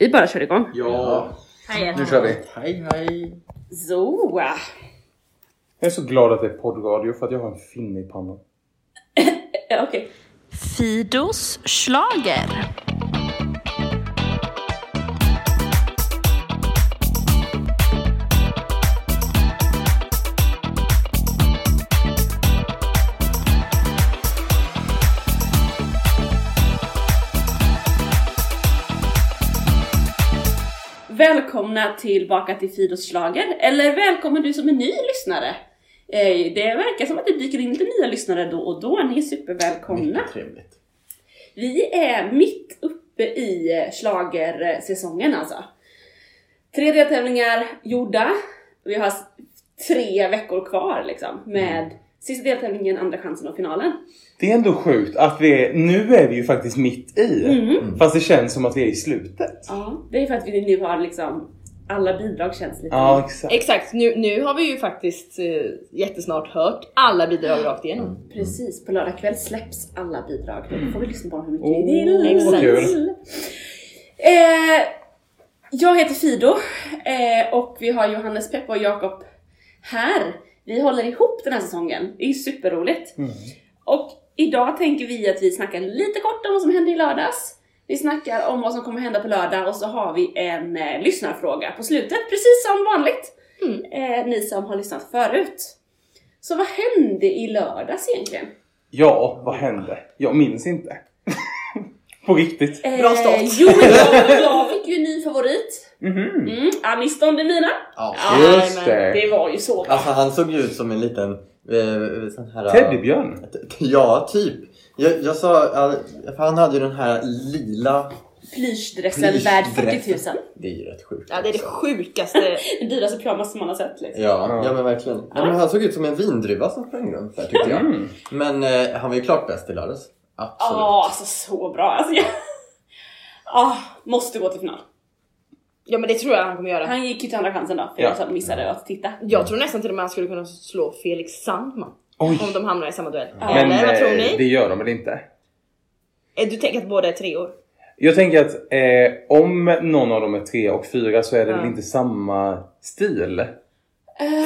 Vi bara kör igång. Ja. Hej, nu kör vi. Hej, hej. Så. Jag är så glad att det är poddradio för att jag har en film i pannan. Okej. Okay. Fidos Slager. Välkomna tillbaka till Fidos Slager. Eller välkommen du som är ny lyssnare. Det verkar som att det dyker in lite nya lyssnare då och då. Ni är supervälkomna. Trevligt. Vi är mitt uppe i slagersäsongen alltså. 3 deltävlingar gjorda. Vi har 3 veckor kvar liksom, med sista deltävlingen, andra chansen och finalen. Det är ändå sjukt att nu är vi ju faktiskt mitt i. Mm. Fast det känns som att vi är i slutet. Ja, det är för att vi nu har liksom alla bidrag känns lite. Ja, exakt. Nu har vi ju faktiskt jättesnart hört alla bidrag rakt igenom. Mm. Precis, på lördag kväll släpps alla bidrag. Då får vi lyssna på hur mycket vi vill. Vad kul. Jag heter Fido och vi har Johannes, Peppa och Jakob här. Vi håller ihop den här säsongen. Det är superroligt. Mm. Och idag tänker vi att vi snackar lite kort om vad som hände i lördags. Vi snackar om vad som kommer hända på lördag. Och så har vi en lyssnarfråga på slutet. Precis som vanligt. Ni som har lyssnat förut. Så vad hände i lördags egentligen? Ja, vad hände? Jag minns inte. På riktigt. Bra start. Jo, jag fick ju en ny favorit. Aniston är mina. Ja, just det. Det var ju så. Alltså, han såg ut som en liten... Teddybjörn? Ja, typ. Jag sa, för han hade ju den här lila plyschdressen värd 40 000. Det är ju rätt sjukt. Ja, det är det sjukaste. Den dyraste pyjamas som man har sett liksom. Ja, men verkligen. Ja. Ja, men han såg ut som en vindruva som sprang runt där, tyckte jag. Men han var ju klart bäst i lördags. Absolut. Ja, alltså så bra. Alltså, måste gå till final. Ja, men det tror jag han kommer göra. Han gick ju till andra chansen då, för jag missade att titta. Jag tror nästan till och med han skulle kunna slå Felix Sandman. Oj. Om de hamnar i samma duell. Men vad tror ni? Det gör de väl inte? Du tänker att båda är 3 år? Jag tänker att om någon av dem är 3 och 4 så är det väl inte samma stil.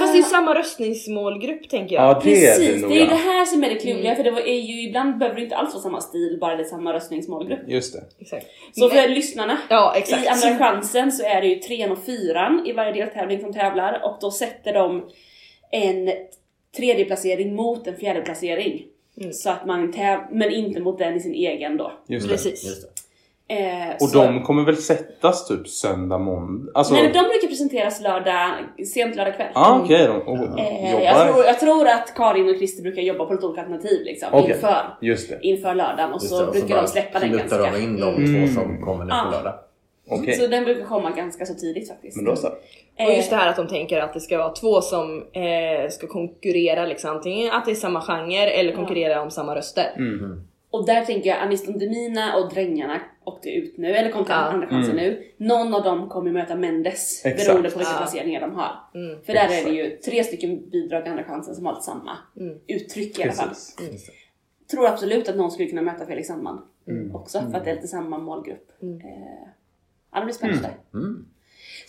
Fast det är samma röstningsmålgrupp, tänker jag. Ja, det precis, är det är det här som är det kluriga. För det är ju, ibland behöver det inte alls vara samma stil, bara det är samma röstningsmålgrupp. Just det, exakt. Så för lyssnarna, exakt. I andra chansen så är det ju 3 och 4 i varje deltävling som tävlar. Och då sätter de en 3D-placering mot en 4D-placering. Så att man men inte mot den i sin egen då. Just det, precis. Just det. Och så, de kommer väl sättas typ söndag, måndag alltså... Nej, de brukar presenteras sent lördag kväll. Jag tror att Karin och Christer brukar jobba på ett olika alternativ liksom, inför lördagen. Och så brukar de släppa den ganska de in de två som kommer på lördag. Så den brukar komma ganska så tidigt faktiskt. Men då så. Och just det här att de tänker att det ska vara 2 som ska konkurrera liksom, antingen att det är samma genre eller konkurrera om samma röster. Och där tänker jag Aniston Demina och Drängarna åkte ut nu. Eller kom till andra chansen nu. Någon av dem kommer möta Mendes. Exakt. Beroende på vilka placeringar de har. För där är det ju 3 stycken bidrag i andra chansen som har samma uttryck i alla fall. Tror absolut att någon skulle kunna möta Felix Sandman också. För att det är lite samma målgrupp. Det blir spännande.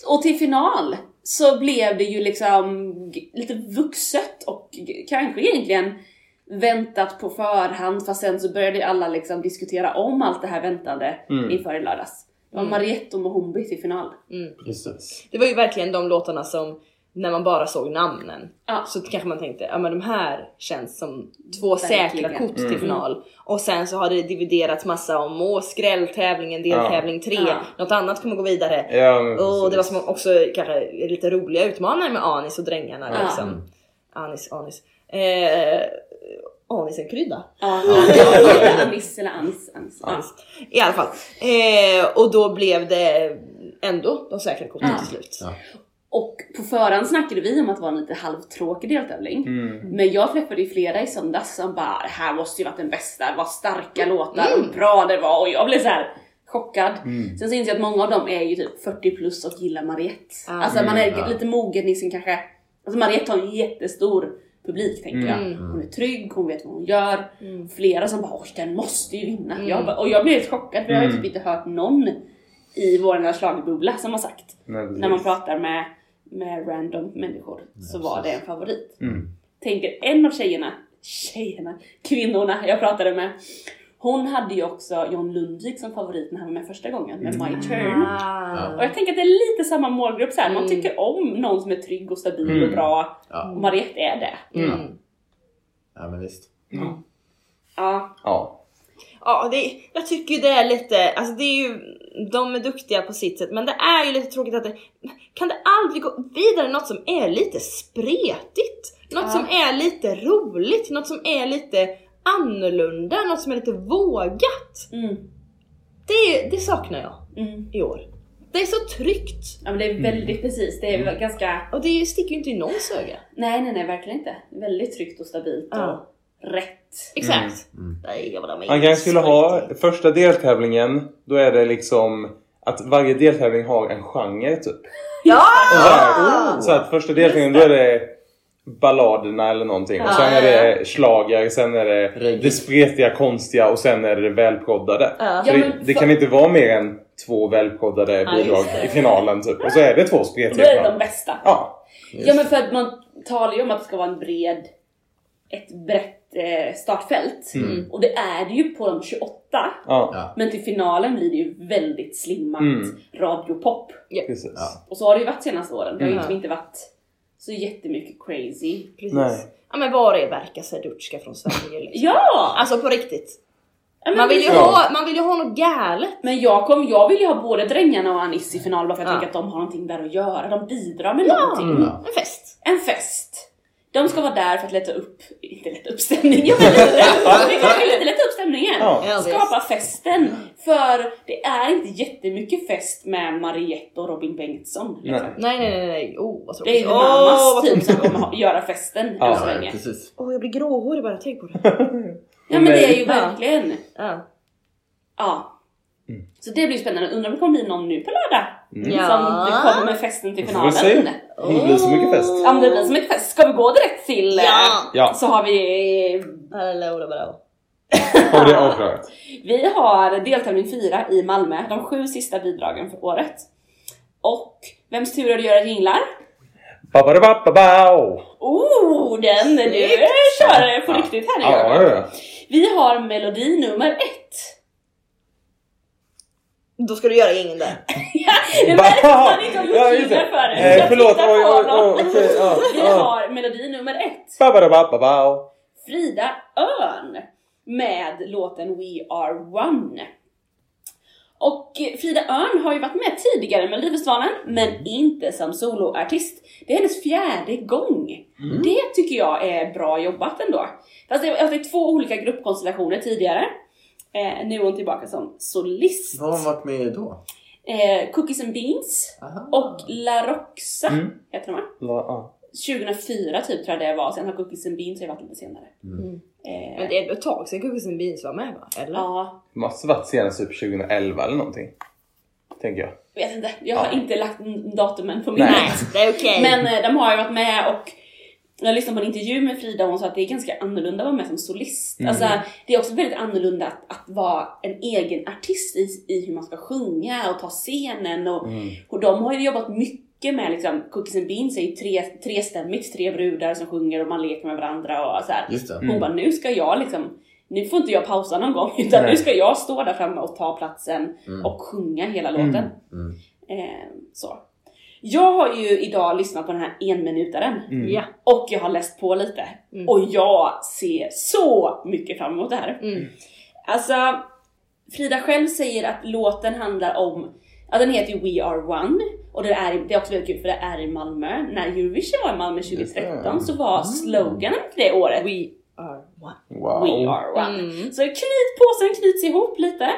Och till final så blev det ju liksom lite vuxet. Och kanske egentligen... väntat på förhand, fast sen så började alla liksom diskutera om allt det här väntade inför i lördags. Det var Mariette och Mohombi till final. Precis. Det var ju verkligen de låtarna som när man bara såg namnen så kanske man tänkte, ja men de här känns som 2 säkra kort till final. Och sen så har det dividerats massa om skrälltävlingen, deltävling 3, något annat kommer gå vidare. Och det var som också kanske lite roliga utmaningar med Anis och Drängarna liksom. Anis anisen krydda. Anis eller ans. I alla fall. Och då blev det ändå de säkra korten till slut. Och på förhand snackade vi om att det var en lite halvtråkig deltävling. Men jag träffade ju flera i söndags som bara, det här måste ju varit den bästa. Det var starka låtar, bra det var. Och jag blev så här chockad. Sen så inser jag att många av dem är ju typ 40 plus och gillar Mariette. Alltså man är lite mogen i sin kanske. Alltså Mariette har en jättestor publik, tänker jag. Hon är trygg, hon vet vad hon gör. Flera som bara, den måste ju vinna. Och jag blev helt chockad, för jag har typ inte hört någon i vår slagbubbla som har sagt. Men, när man pratar med random människor så var det en favorit. Mm. Tänker en av kvinnorna jag pratade med, hon hade ju också John Lundvik som favorit när han var med första gången med My Turn. Och jag tänker att det är lite samma målgrupp så här. Man tycker om någon som är trygg och stabil och bra. Mariette är det. Ja men visst. Ja, jag tycker det är lite, alltså det är ju, de är duktiga på sitt sätt, men det är ju lite tråkigt att det, kan det aldrig gå vidare något som är lite spretigt, något som är lite roligt, något som är lite annorlunda, något som är lite vågat. Det saknar jag i år. Det är så tryggt. Ja men det är väldigt precis, det är ganska, och det sticker ju inte i någons öga. Nej, verkligen inte. Väldigt tryggt och stabilt och rätt. Exakt. Man kanske skulle ha första deltävlingen. Då är det liksom att varje deltävling har en genre typ. Ja! Så att första deltävlingen då är det balladerna eller någonting. Och sen är det slager. Sen är det spretiga, konstiga. Och sen är det välproddade. Det kan inte vara mer än 2 välproddade bidrag i finalen typ. Och så är det 2 spretiga. Det är de bästa. Ja men för att man talar ju om att det ska vara en bred, ett brett startfält. Och det är det ju på de 28. Men till finalen blir det ju väldigt slimmat radiopop. Och så har det ju varit senaste åren. Det har ju inte varit så jättemycket crazy. Ja men var är verkar Sedutska från Sverige liksom. Alltså på riktigt. Man vill ju ha något galet. Men jag vill ju ha både Drängarna och Anis i final. Bara för jag tänker att de har någonting där att göra. De bidrar med någonting. En fest. De ska vara där för att inte lätta upp stämningen. Ja, men lite lätta upp stämningen. Skapa festen. För det är inte jättemycket fest med Mariette och Robin Bengtsson. Liksom. Nej. Vad tror det är ju mammas typ som kommer göra festen. Precis. Jag blir gråhårig bara jag tänker på det. Ja, men det är ju verkligen. Så det blir spännande. Undrar om det kommer bli någon nu på lördag som kommer med festen till finalen. Det blir så mycket fest. Ja men det blir så mycket fest. Ska vi gå direkt till så har vi vi har deltävling 4 i Malmö. De 7 sista bidragen för året. Och vems tur är det att göra jinglar? Den är du kör på riktigt här nu. Vi har melodi nummer 1. Då ska du göra ingen där. Vi har melodi nummer 1. Frida Öhrn med låten We Are One. Och Frida Öhrn har ju varit med tidigare med Melodifestivalen, men inte som soloartist. Det är hennes 4:e gång. Det tycker jag är bra jobbat ändå. Fast det är 2 olika gruppkonstellationer tidigare. Nu är hon tillbaka som solist. Vad har hon varit med då? Cookies N' Beans och La Roxa heter de. 2004 typ tror jag det var. Sen har Cookies N' Beans varit lite senare. Men det är ett tag sedan Cookies N' Beans var med va? Eller? Det måste varit senast typ 2011 eller någonting. Tänker jag. Jag vet inte. Jag har inte lagt datumen på min nät. Det är okej. Men de har ju varit med och jag lyssnade på en intervju med Frida och hon sa att det är ganska annorlunda att vara med som solist. Alltså, det är också väldigt annorlunda att vara en egen artist i hur man ska sjunga och ta scenen. Och de har ju jobbat mycket med liksom, Cookies N' Beans är ju 3-stämmigt, 3 brudar som sjunger och man leker med varandra. Och så här. Hon bara, nu ska jag liksom, nu får inte jag pausa någon gång utan nu ska jag stå där framme och ta platsen och sjunga hela låten. Så. Jag har ju idag lyssnat på den här enminutaren och jag har läst på lite och jag ser så mycket fram emot det här. Alltså Frida själv säger att låten handlar om, ja, den heter ju We Are One och det är också väldigt kul för det är i Malmö. När Eurovision var i Malmö 2013 så var sloganen det året We Are One. Wow. We Are One. Så påsen knyts ihop lite.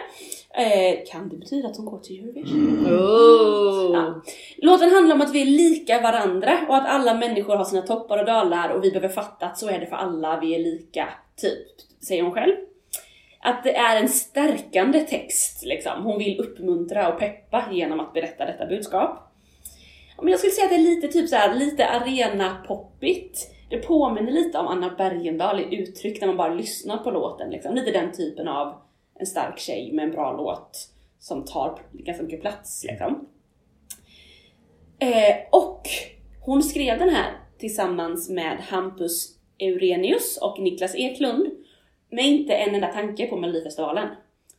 Kan det betyda att hon går till Eurovision? Låten handlar om att vi är lika varandra och att alla människor har sina toppar och dalar och vi behöver fatta att så är det för alla, vi är lika, typ, säger hon själv. Att det är en stärkande text, liksom. Hon vill uppmuntra och peppa genom att berätta detta budskap. Men jag skulle säga att det är lite, typ så här, lite arena-poppigt. Det påminner lite om Anna Bergendahl i uttryck när man bara lyssnar på låten, liksom. Lite den typen av en stark tjej med en bra låt som tar ganska mycket plats liksom. Och hon skrev den här tillsammans med Hampus Eurenius och Niklas Eklund, men inte en enda tanke på Melodifestivalen.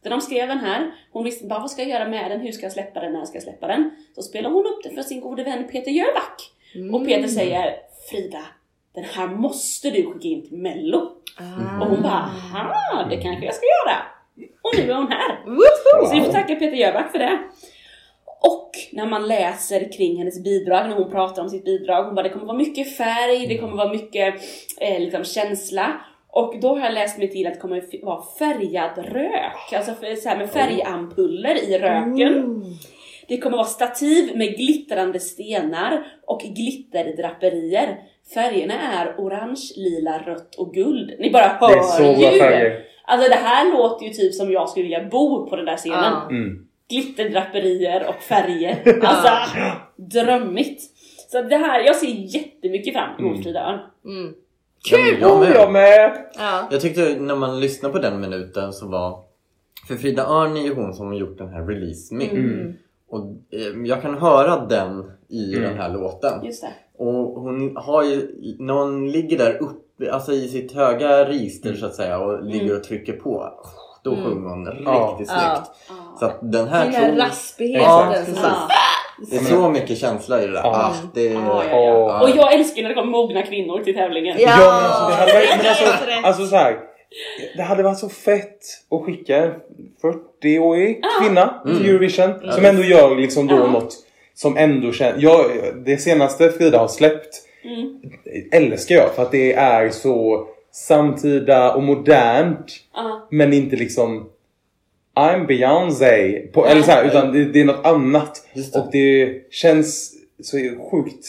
När de skrev den här, hon visste bara vad ska jag göra med den, hur ska jag släppa den, när ska jag släppa den. Så spelar hon upp den för sin gode vän Peter Jöback. Mm. Och Peter säger, Frida, den här måste du skicka in till Mello. Ah. Och hon bara, aha, det kanske jag ska göra. Och nu är hon här. Så vi får tacka Peter Jöback för det. Och när man läser kring hennes bidrag, när hon pratar om sitt bidrag, hon bara, det kommer vara mycket färg, det kommer vara mycket liksom, känsla. Och då har jag läst mig till att det kommer vara färgad rök. Alltså så här med färgampuller i röken. Mm. Det kommer vara stativ med glittrande stenar och glitterdraperier. Färgerna är orange, lila, rött och guld. Ni bara hör ju. Alltså det här låter ju typ som jag skulle vilja bo på den där scenen. Mm. Glitterdraperier och färger. Alltså drömmigt. Så det här, jag ser jättemycket fram emot Frida Öhrn. Mm. Kul, jag med. Ja. Jag tyckte när man lyssnade på den minuten så var... För Frida Öhrn är ju hon som har gjort den här release med. Mm. Och jag kan höra den i den här låten. Just det. Och hon har ju... När hon ligger där uppe, alltså i sitt höga register så att säga, och ligger och trycker på... Då sjunger hon riktigt snyggt. Så att den här... Den här raspigheten. Ja, precis. Det är så mycket känsla i det där. Och jag älskar när det kommer mogna kvinnor till tävlingen. Alltså så här, det hade varit så fett att skicka en 40-årig kvinna till Eurovision som ändå gör liksom då något som ändå känns. Det senaste Frida har släppt älskar jag för att det är så samtida och modernt men inte liksom I'm Beyoncé på, eller så här, utan det är något annat. Och det känns så sjukt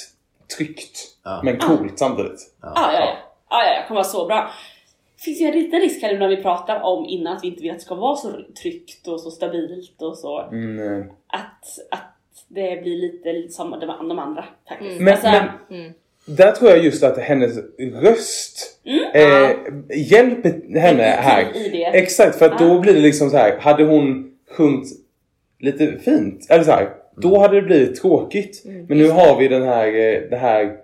tryggt men coolt samtidigt. Ja, det kommer vara så bra. Finns ju en liten risk här när vi pratar om innan att vi inte vet att det ska vara så tryggt och så stabilt och så att det blir lite som de andra faktiskt. Men där tror jag just att hennes röst hjälper henne här. Exakt, för att då blir det liksom så här. Hade hon sjungit lite fint, eller så här, då hade det blivit tråkigt. Men nu har vi den här,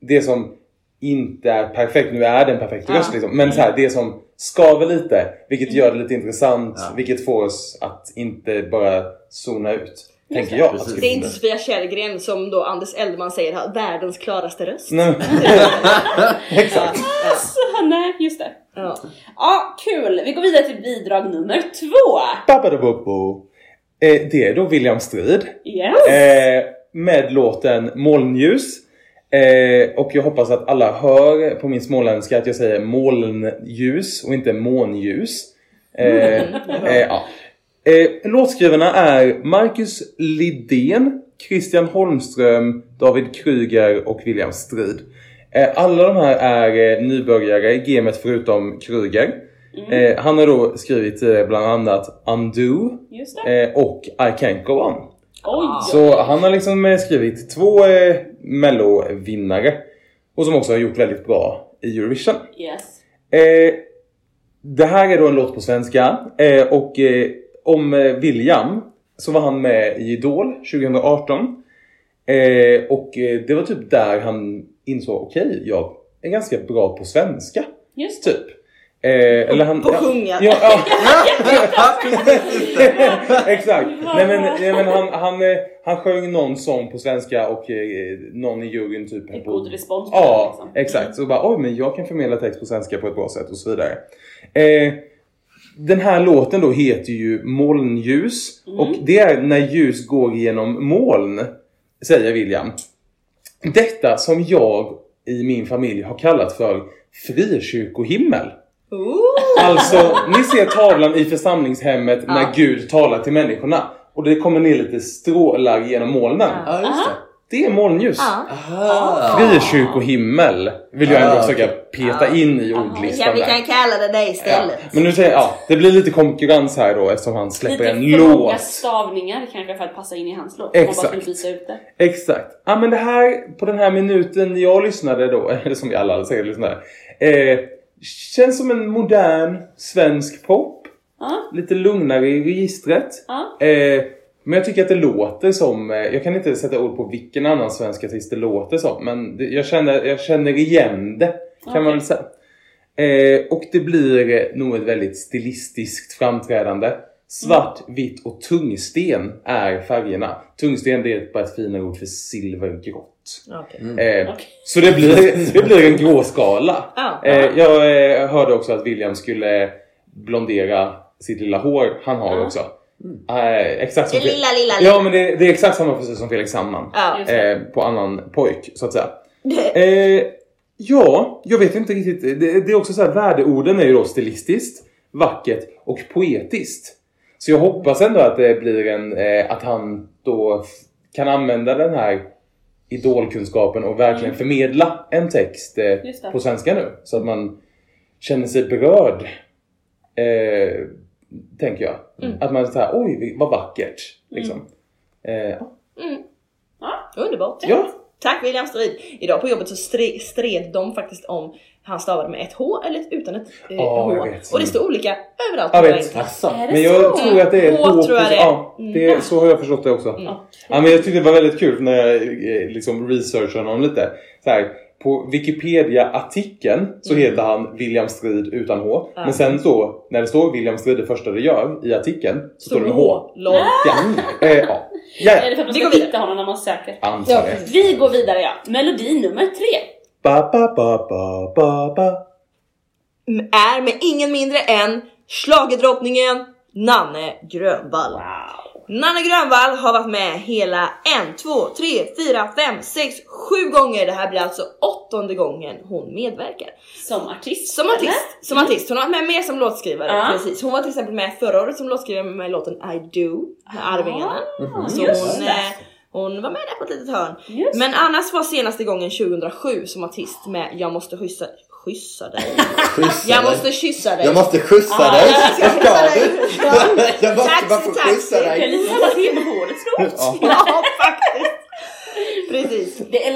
det som inte är perfekt. Nu är den perfekta röst liksom. Men så här, det som skaver lite, vilket gör det lite intressant, vilket får oss att inte bara zona ut. Jag, det är inte Sofia Kjellgren som då Anders Eldman säger har världens klaraste röst. Exakt. Alltså, nej, just det. Ja, kul. Vi går vidare till bidrag nummer 2. Det är då William Stridh. Yes. Med låten Molnljus. Och jag hoppas att alla hör på min småländska att jag säger molnljus och inte månljus. Ja. Låtskrivarna är Marcus Lidén, Christian Holmström, David Kryger och William Stridh. Alla de här är nybörjare i gamet förutom Kryger. Han har då skrivit bland annat Undo och I Can't Go On. Så han har liksom skrivit 2 mellovinnare och som också har gjort väldigt bra i Eurovision. Yes. Det här är då en låt på svenska och om William så var han med i Idol 2018 och det var typ där han insåg okej, jag är ganska bra på svenska. Just typ. Eller han på sjunga. Ja. Exakt. Nej men han sjöng någon sång på svenska och någon i juryn typ en god respons på det, liksom. Exakt. Så bara men jag kan förmedla text på svenska på ett bra sätt och så vidare. Den här låten då heter ju Molnljus och det är när ljus går genom moln, säger William. Detta som jag i min familj har kallat för frikyrkohimmel. Alltså, ni ser tavlan i församlingshemmet när Gud talar till människorna och det kommer ner lite strålar genom molnen. Det är molnljus. Frikyrkohimmel vill jag ändå försöka peta in i ordlistan. Ja, vi kan kalla det där istället. Ja. Men nu säger det blir lite konkurrens här då eftersom han släpper lite en låt. Många stavningar kanske för att passa in i hans låt. Exakt. Exakt. Ja, men det här, på den här minuten jag lyssnade då, eller som vi alla säger lyssnade, känns som en modern svensk pop. Lite lugnare i registret. Men jag tycker att det låter som... Jag kan inte sätta ord på vilken annan svensk artist det låter som. Men det, jag känner igen det. Kan man väl säga. Och det blir nog ett väldigt stilistiskt framträdande. Svart, vitt och tungsten är färgerna. Tungsten, det är bara ett finare ord för silvergrått. Så det blir en gråskala. Jag hörde också att William skulle blondera sitt lilla hår. Han har också. Exakt som lilla. Ja, men det är exakt samma precis som Felix Sandman. På annan pojk, så att säga. Ja, jag vet inte riktigt. Det är också så här, värdeorden är ju då stilistiskt, vackert och poetiskt. Så jag hoppas ändå att det blir att han då kan använda den här idolkunskapen och verkligen förmedla en text på svenska nu. Så att man känner sig berörd, tänker jag. Att man säger, oj vad vackert. Liksom. Ja, underbart. Ja. Tack William Stridh. Idag på jobbet så stred de faktiskt om han stavade med ett H eller utan ett H. Och det står olika överallt. Men jag tror att det är H. Ja, så har jag förstått det också. Ja, men jag tyckte det var väldigt kul när jag liksom researchade honom lite. Så här, på Wikipedia-artikeln så heter han William Stridh utan H. Men sen så, när det står William Stridh det första det gör i artikeln, så står det med H. Är det för att man ska hitta honom när man söker? Vi går vidare, Melodi nummer 3. Ba, ba, ba, ba, ba, ba. Är med ingen mindre än schlagerdrottningen Nanne Grönvall. Wow. Nanne Grönvall har varit med hela 1, 2, 3, 4, 5, 6, 7 gånger. Det här blir alltså 8:e gången hon medverkar. Som artist. Hon har varit med mer som låtskrivare. Precis. Hon var till exempel med förra året som låtskrivare med låten I Do. Arvingarna. Hon var med där på ett litet hörn. Men annars var senaste gången 2007 som artist med Jag måste kyssa dig. Jag måste kyssa dig. Jag måste bara få kyssa dig. Jag måste bara få kyssa dig. Ja, faktiskt. Precis. Det är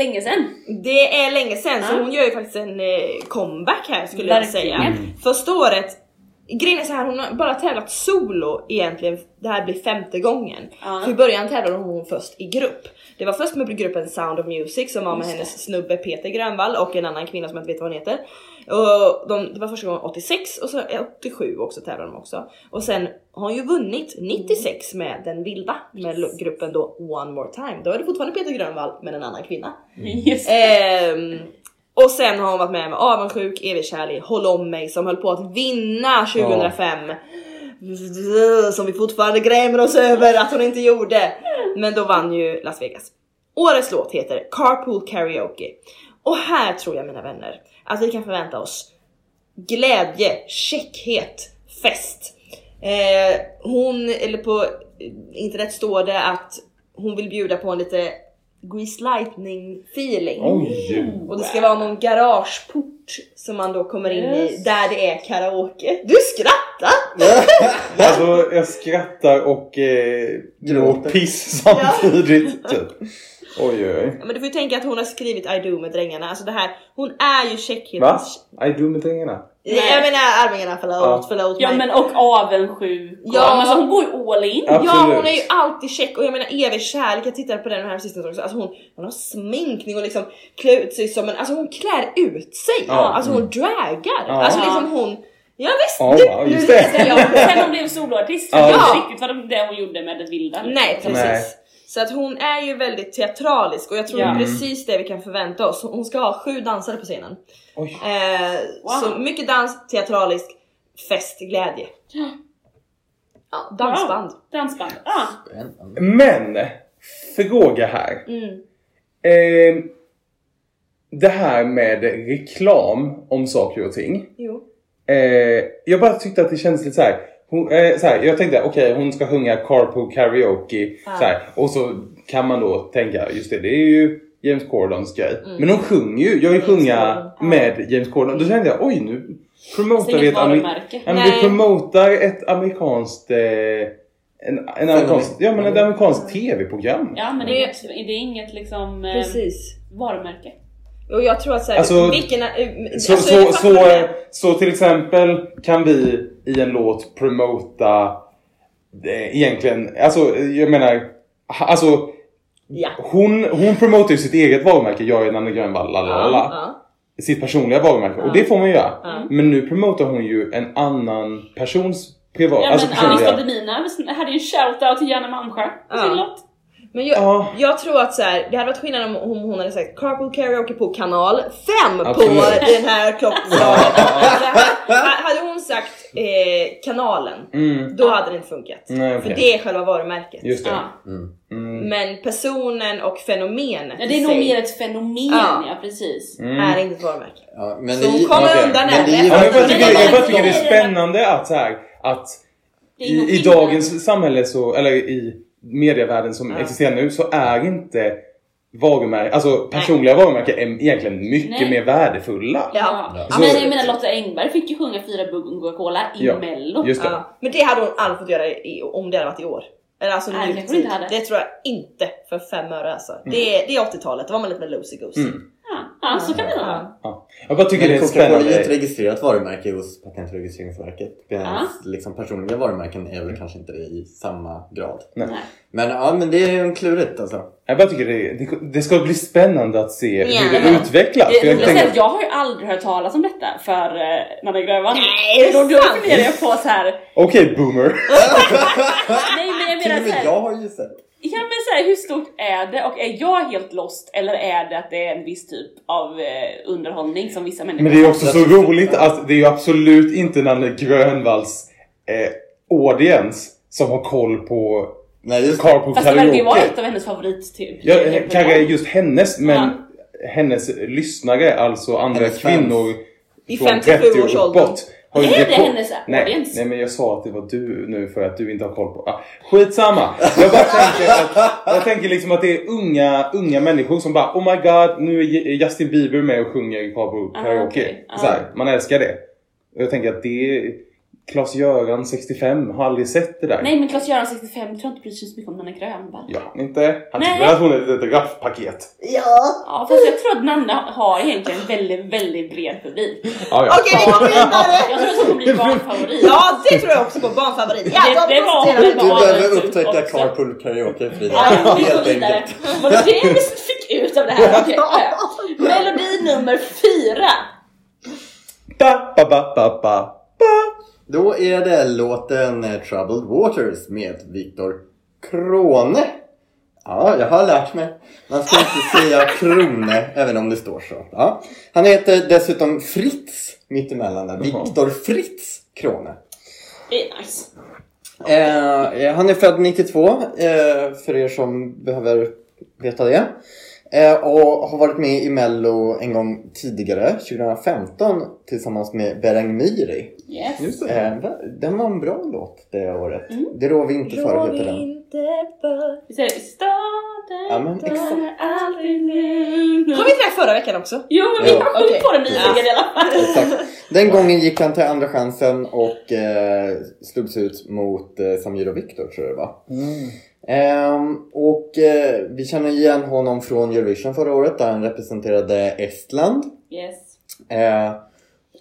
länge sedan. Så hon gör ju faktiskt en comeback här, skulle jag säga. Första året. Grejen är så här, hon har bara tävlat solo egentligen, det här blir 5:e gången. För i början tävlade hon först i grupp. Det var först med gruppen Sound of Music som var med hennes snubbe Peter Grönvall och en annan kvinna som jag inte vet vad hon heter. Och det var första gången 86 och så 87 också tävlade de också. Och sen har hon ju vunnit 96 med den vilda, med gruppen då One More Time. Då är det fortfarande Peter Grönvall men en annan kvinna. Och sen har hon varit med Avundsjuk, Evig kärlek, Håll om mig, som höll på att vinna 2005. Som vi fortfarande grämer oss över att hon inte gjorde. Men då vann ju Las Vegas. Årets låt heter Carpool Karaoke. Och här tror jag, mina vänner, att vi kan förvänta oss glädje, käckhet, fest. Eller på internet står det att hon vill bjuda på en lite... Grease Lightning feeling. Och det ska vara någon garageport som man då kommer in i, där det är karaoke. Du skrattar! Alltså jag skrattar och gråter piss samtidigt typ. Oj. Men du får ju tänka att hon har skrivit I Do med drängarna. Alltså det här, hon är ju tjeckhet. Va? I Do med drängarna? Jag menar Arvingarna, förlåt mig. Ja, men och Avundsjuk. Ja, alltså hon går ju all in. Absolut. Ja, hon är ju alltid check. Och jag menar Evig kärlek, jag tittade på den här sista också. Alltså hon har sminkning och liksom klär ut sig som en... Alltså hon klär ut sig. Alltså hon dragar. Alltså liksom hon... Ja visst, just det. Sen hon blev soloartist. Jag vet inte riktigt vad det hon gjorde med det vilda. Nej, precis. Så att hon är ju väldigt teatralisk. Och jag tror precis det vi kan förvänta oss. Hon ska ha 7 dansare på scenen. Så mycket dans, teatralisk, fest, glädje. Ja, dansband. Dansband. Men, fråga här. Det här med reklam om saker och ting. Jag bara tyckte att det känns lite så här. Jag tänkte okej, hon ska sjunga Carpool Karaoke och så kan man då tänka just det är ju James Cordons grej. Men hon sjunger ju, jag vill sjunga med James Cordon. Då tänkte jag oj, nu promotar vi ett amerikanskt ett amerikanskt tv-program. Ja, men det är inget liksom varumärke. Och jag tror att så här, alltså, vilken, så till exempel kan vi i en låt promota egentligen, alltså jag menar, alltså ja. Hon promotar ju sitt eget varumärke. Jag är Nanne Grönvall, sitt personliga varumärke, och det får man göra. Men nu promotar hon ju en annan persons privat, ja, alltså personliga. Anastabina hade ju en shoutout till Janne Malmsjö på sin låt. Men jag tror att så här, det hade varit skillnad om hon hade sagt Carpool Karaoke på kanal 5 på den här klockslaget. Hade hon sagt kanalen, då hade det inte funkat. Nej, okay. För det är själva varumärket. Just det. Men personen och fenomenet. Ja, det är nog mer ett fenomen, ja precis. Är inte ett varumärke. Ja, men så hon kommer undan det. Jag tycker det är spännande att, så här, att i dagens samhälle, så, eller i medievärlden som existerar nu, så är inte varumärken, alltså personliga varumärken är egentligen mycket mer värdefulla. Men jag menar, Lotta Engberg fick ju sjunga 4 Coca-Cola i Mello. Just det. Men det hade hon aldrig fått göra om det hade varit i år. Eller alltså nu tid. Det tror jag inte för 5 öre alltså. Det är 80-talet, det var man lite loosey-goosey. Ja, så kan det vara. Jag bara tycker det är spännande. Det är ett registrerat varumärke hos Patentregistreringsverket. Liksom personliga varumärken är väl kanske inte det i samma grad. Nej. Men ja, men det är ju klurigt alltså. Jag bara tycker det ska bli spännande att se hur det utvecklas. Jag har ju aldrig hört talas om detta för Nanne Grönvall. Nej, då funderar jag på så här. Okej, boomer. Nej, men jag menar så här. Jag har ju sett. Ja, men så här, hur stort är det? Och är jag helt lost? Eller är det att det är en viss typ av underhållning som vissa människor... Men det är också så roligt att det är ju absolut inte Nanne Grönvalls audience som har koll på... Nej, just det. Carpool Karaoke. Fast det var ett av hennes favorittyp. Ja, kanske just hennes, men hennes lyssnare, alltså andra hennes kvinnor i 57 års ålder. Det hette hennes audience. Nej, men jag sa att det var du nu för att du inte har koll på... skitsamma. Jag bara tänker att... Jag tänker liksom att det är unga människor som bara... Oh my god, nu är Justin Bieber med och sjunger i Carpool Karaoke. Så här, man älskar det. Och jag tänker att det... Klas Göran 65 har aldrig sett det där. Nej, men Klas Göran 65 tror jag inte precis så mycket om Nanne Grönvall. Ja, inte. Han tycker att hon är ett autografpaket. Ja, fast jag tror att Nanne har egentligen en väldigt, väldigt bred publik. Okej, vi går vidare. Jag tror att hon kommer bli barnfavorit. Ja, det tror jag också på, barnfavorit. Det var hon. Du behöver upptäcka Carpool Karaoke, Frida. Ja, vi går vidare. Vad det vi fick ut av det här? Melodi nummer 4. Ba, ba, ba, ba, ba. Då är det låten Troubled Waters med Victor Crone. Ja, jag har lärt mig. Man ska inte säga Crone, även om det står så. Ja. Han heter dessutom Fritz, mittemellan där. Victor Fritz Crone. Det är nice. Han är född 92, för er som behöver veta det. Och har varit med i Mello en gång tidigare, 2015, tillsammans med Berang Miri. Yes. Den var en bra låt det året. Det rår vi inte för, heter den. Vi säger staden, där aldrig nu. Kom vi till förra veckan också? Jo, men vi har på den nyligen i alla fall. Exakt. Den gången gick han till andra chansen och slogs ut mot Samir och Viktor, tror jag det var. Och vi känner igen honom från Eurovision förra året, där han representerade Estland. Yes.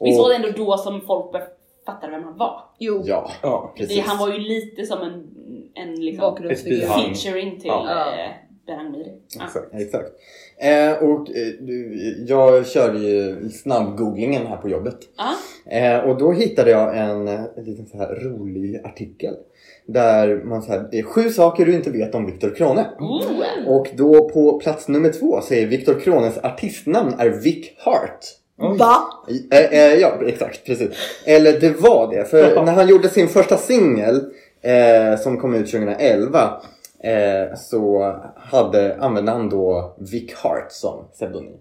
Vi såg det ändå då som folk fattade vem han var. Jo. Ja, precis. Han var ju lite som en liksom featuring till Berang Miri. Exakt. Och jag körde ju snabbgooglingen här på jobbet. Och då hittade jag en liten så här rolig artikel. Där man säger, det är 7 saker du inte vet om Victor Crone. Och då på plats nummer 2 säger Victor Crones artistnamn är Vic Hart. Va? Ja, exakt, precis. Eller det var det. För när han gjorde sin första singel som kom ut 2011, så använde han då Vic Hart som pseudonym.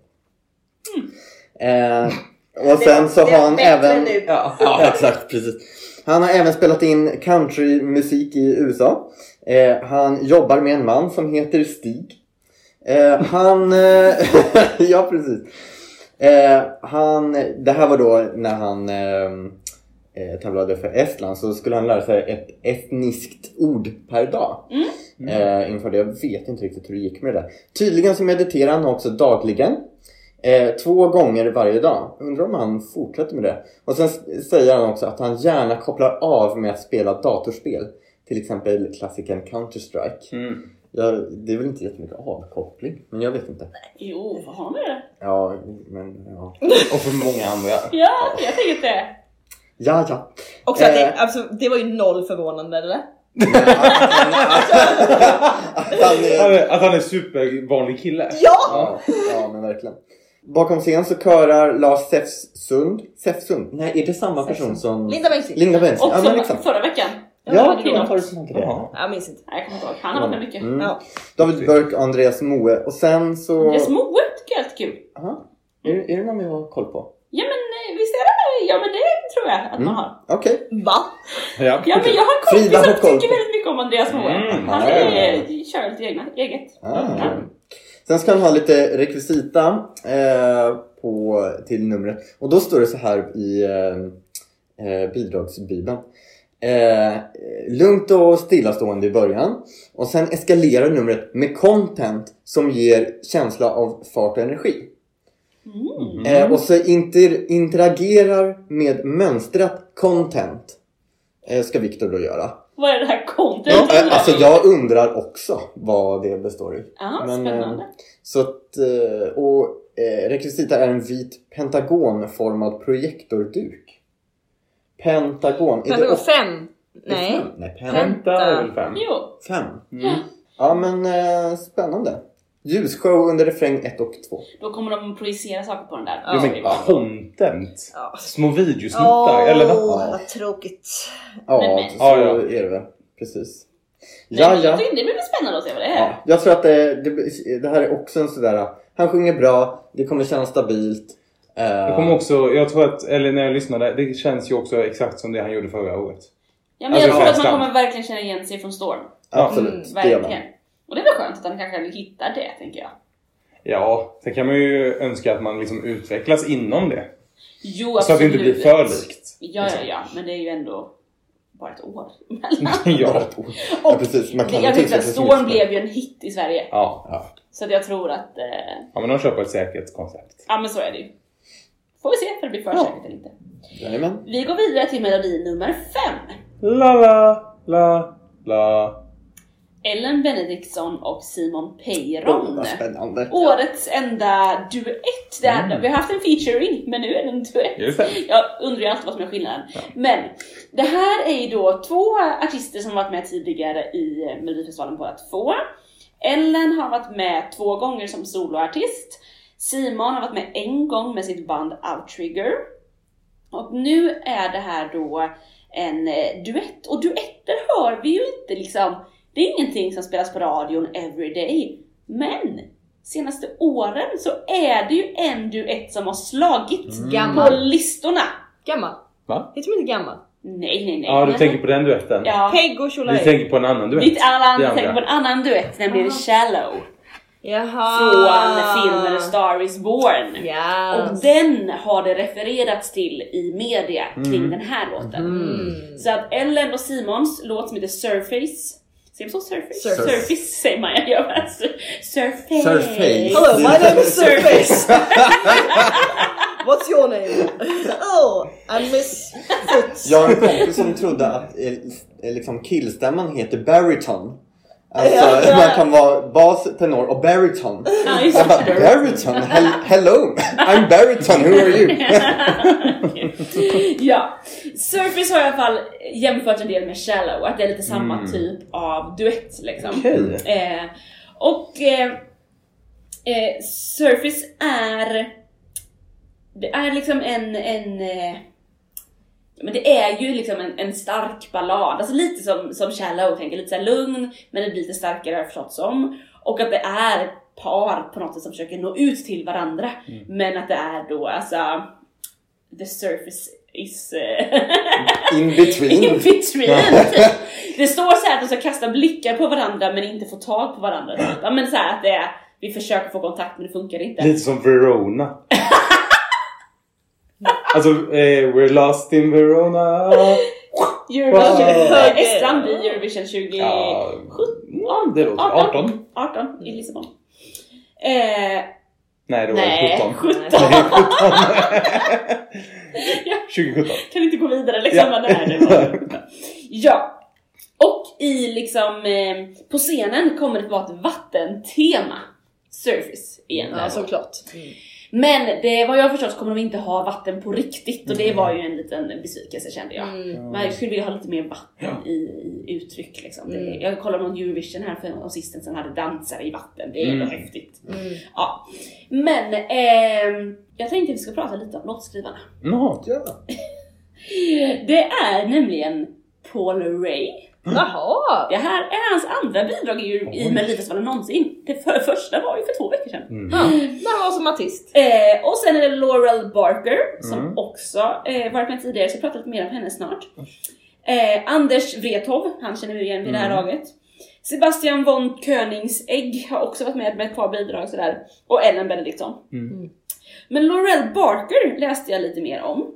Och sen så har han även... exakt, precis. Han har även spelat in countrymusik i USA. Han jobbar med en man som heter Stig. Ja, precis. Det här var då när han tävlade för Estland, så skulle han lära sig ett etniskt ord per dag. Inför det. Jag vet inte riktigt hur det gick med det där. Tydligen så mediterar han också dagligen. Två gånger varje dag. Undrar om han fortsätter med det. Och sen säger han också att han gärna kopplar av med att spela datorspel. Till exempel klassiken Counter-Strike. Mm. Ja, det är väl inte jättemycket avkoppling. Men jag vet inte. Jo, vad har ni det? Ja, men ja. Och för många andra. Ja, jag tänkte det. Ja, ja. Och så att det, alltså, det var ju noll förvånande, eller? Att han är supervanlig kille. Ja, men verkligen. Bakom scen så körar Lars Säfsund. Nej, är det samma Säfsund. Person som Linda Bengtzing. Och som liksom. Förra veckan. Jag minns inte. Jag kommer inte ihåg. Han har varit mycket. Mm. Ja. David Burk, Andreas Moe. Och sen så... Andreas Moe tycker jag är kul. Är det någon jag har koll på? Ja, men visst är det. Ja, men det tror jag att man har. Okej. Okay. Va? Ja, men jag har koll. Jag tycker väldigt mycket om Andreas Moe. Han kör lite eget. Ja. Sen ska han ha lite rekvisita till numret. Och då står det så här i bidragsbibeln. Lugnt och stillastående i början. Och sen eskalerar numret med content som ger känsla av fart och energi. Och så interagerar med mönstrat content. Ska Victor då göra. Vad är det här content? Ja, alltså jag undrar också vad det består i. Aha, men, spännande. Så att, rekvisita är en vit pentagonformad projektorduk. Pentagon. Pentagon 5. Nej. Pentagon 5. Jo. 5. Mm. Ja, men spännande. Ljusshow under refräng 1 och 2. Då kommer de projicera saker på den där. Ja, men content. Ja. Små videosnuttar. Eller vad? Vad tråkigt. Ja, så är det väl. Precis. Men det blir väl spännande att se vad det är. Ja, jag tror att det här är också en sådär... Han sjunger bra. Det kommer kännas stabilt. Det kommer också, jag tror att, eller när jag lyssnade, det känns ju också exakt som det han gjorde förra året. Ja, men jag tror att man kommer verkligen känna igen sig från Storm. Absolut, verkligen. Och det är väl skönt att han kanske hittar det, tänker jag. Ja, sen kan man ju önska att man liksom utvecklas inom det. Jo, absolut. Så att det inte blir för likt. Ja, men det är ju ändå bara ett år emellan. Ja, precis. Jag tyckte att Storm blev ju en hit i Sverige. Ja. Så att jag tror att... Ja, men de köper ett säkert koncept. Ja, men så är det ju. Får vi se om det blir för säkert eller inte. Jajamän. Vi går vidare till melodi nummer 5. La la la la. Ellen Benediktsson och Simon Peyron. Spännande. Årets enda duett. Vi har haft en featuring, men nu är det en duett. Jag undrar ju alltid vad som är skillnaden. Ja. Men det här är ju då två artister som varit med tidigare i Melodifestivalen båda två. Ellen har varit med 2 gånger som soloartist. Simon har varit med 1 gång med sitt band Outrigger. Och nu är det här då en duett. Och duetter hör vi ju inte liksom. Det är ingenting som spelas på radion everyday. Men senaste åren så är det ju en duett som har slagit på listorna. Gammal? Va? Heter de inte gammal? Nej. Ja, du tänker på den duetten. Ja. Peg och Cholai. Vi tänker på en annan duett. Tänker på en annan duett, nämligen Shallow. Jaha. Från filmen Star is Born. Yes. Och den har det refererats till i media kring den här låten. Så att Ellen och Simons låt som heter Surface. Säger man så? Surface säger man. Jag gör bara Surface. Hello, my name is Surface. What's your name? Oh, I'm Miss Fritz. Jag har en kompis som trodde att liksom killstämman heter baryton. Alltså, man kan vara bas, tenor och baryton. Jag bara, baryton? Hello, I'm baryton, who are you? Ja, Surface har i alla fall jämfört en del med Shallow. Att det är lite samma typ av duett liksom. Okay. Surface är... Det är liksom men det är ju liksom en stark ballad. Alltså lite som Shallow, tänker lite så här lugn, men det blir lite starkare förstås som. Och att det är par på något sätt som försöker nå ut till varandra. Men att det är då alltså the surface is in between. Det står så här att de ska kasta blickar på varandra men inte få tag på varandra. Ja, men så här att det är, vi försöker få kontakt men det funkar inte. Lite som Verona. Alltså, we're lost in Verona. Estland i Eurovision 2018 i Lissabon. Nej, det var 17. 2017. Kan inte gå vidare liksom. Ja. När ja. Och i liksom på scenen kommer det vara ett vattentema. Surface igen. Ja, såklart. Mm. Men det var jag förstås kommer de inte ha vatten på riktigt. Och det var ju en liten besvikelse kände jag. Mm. Men jag skulle vilja ha lite mer vatten i uttryck liksom. Mm. Jag kollade någon Eurovision här för assistenten som hade dansare i vatten. Det är ändå häftigt. Mm. Ja. Men jag tänkte att vi ska prata lite om låtskrivarna. Något, ja. Det är nämligen Paul Ray. Jaha. Det här är hans andra bidrag i Melodifestivalen någonsin. Det första var ju för 2 veckor sedan. Han var som artist. Och sen är det Laurell Barker som också varit med tidigare. Så jag pratar lite mer om henne snart. Anders Wrethov, han känner vi igen vid det här laget. Sebastian von Königsegg har också varit med ett par bidrag sådär. Och Ellen Benediktsson. Men Laurell Barker läste jag lite mer om.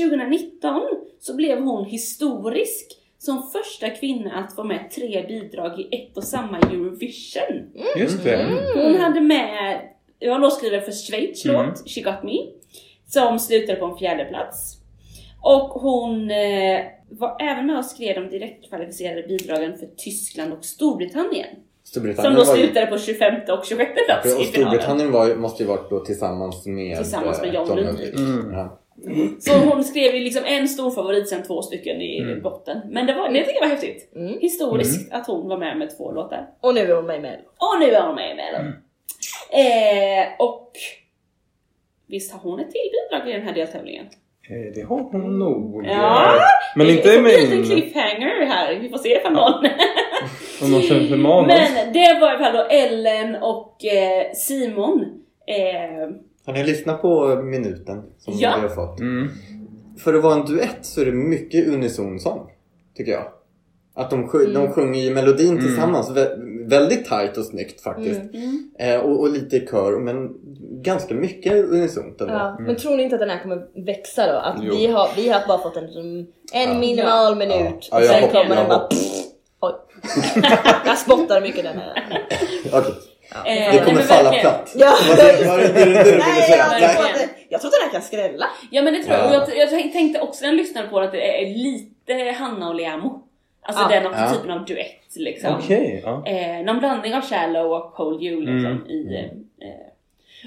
2019 så blev hon historisk som första kvinna att få med 3 bidrag i ett och samma Eurovision. Just det. Hon hade med, jag har låtskrivare för Schweiz låt, She Got Me, som slutade på en 4:e plats. Och hon var även med och skrev de direktkvalificerade bidragen för Tyskland och Storbritannien. Som då slutade på 25:e och 26:e plats. Och Storbritannien måste ju varit då tillsammans med John Lundvik. Så hon skrev ju liksom en stor favorit sen 2 stycken i botten. Men det tycker jag var häftigt. Historiskt att hon var med 2 låtar. Och nu är hon med i Mello. Och visst har hon ett till bidrag i den här deltävlingen? Det har hon nog. Ja, men inte med en liten cliffhanger här. Vi får se om någon känner för manus. Men det var i alla fall då Ellen och Simon. Har ni lyssnat på minuten som vi har fått? För att vara en duett så är det mycket unisonsång, tycker jag. Att de sjunger ju melodin tillsammans. Väldigt tajt och snyggt faktiskt. Och lite i kör, men ganska mycket unisont. Men tror ni inte att den här kommer växa då? Att vi har bara fått en minimal minut. Och sen kommer den bara... Oj. Jag spottar mycket den här. Okej. Ja. Det kommer falla platt. Jag tror att den här kan skrälla. Ja, men det tror jag. Och jag tänkte också när jag lyssnade på att det är lite Hanna och Liamoo. Alltså den typen av duett liksom. Okej. Någon blandning av Shallow och Paul Yu liksom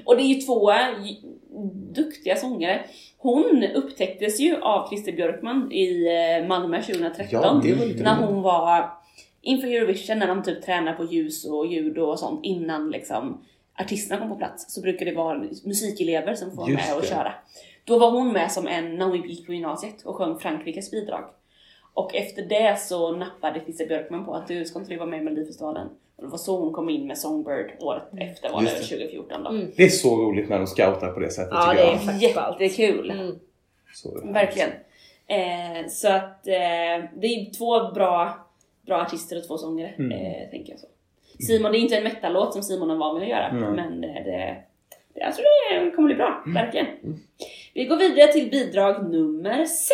och det är ju 2 duktiga sångare. Hon upptäcktes ju av Christer Björkman i Malmö 2013 när hon var inför Eurovision, när de typ tränar på ljus och ljud och sånt innan liksom artisterna kom på plats, så brukar det vara musikelever som får med och köra. Då var hon med som en när hon gick på gymnasiet och sjöng Frankrikes bidrag. Och efter det så nappade Christer Björkman på att du ska inte vara med i Melodifestivalen. Och det var så hon kom in med Songbird året efter, var det 2014 då. Det är så roligt när de scoutar på det sättet. Ja, det är jättekul. Verkligen. Så att det är 2 bra artister och 2 sångare, tänker jag så. Simon, det är inte en metal-låt som Simon har varit med att göra, men jag tror det kommer bli bra, verkligen. Vi går vidare till bidrag nummer 6.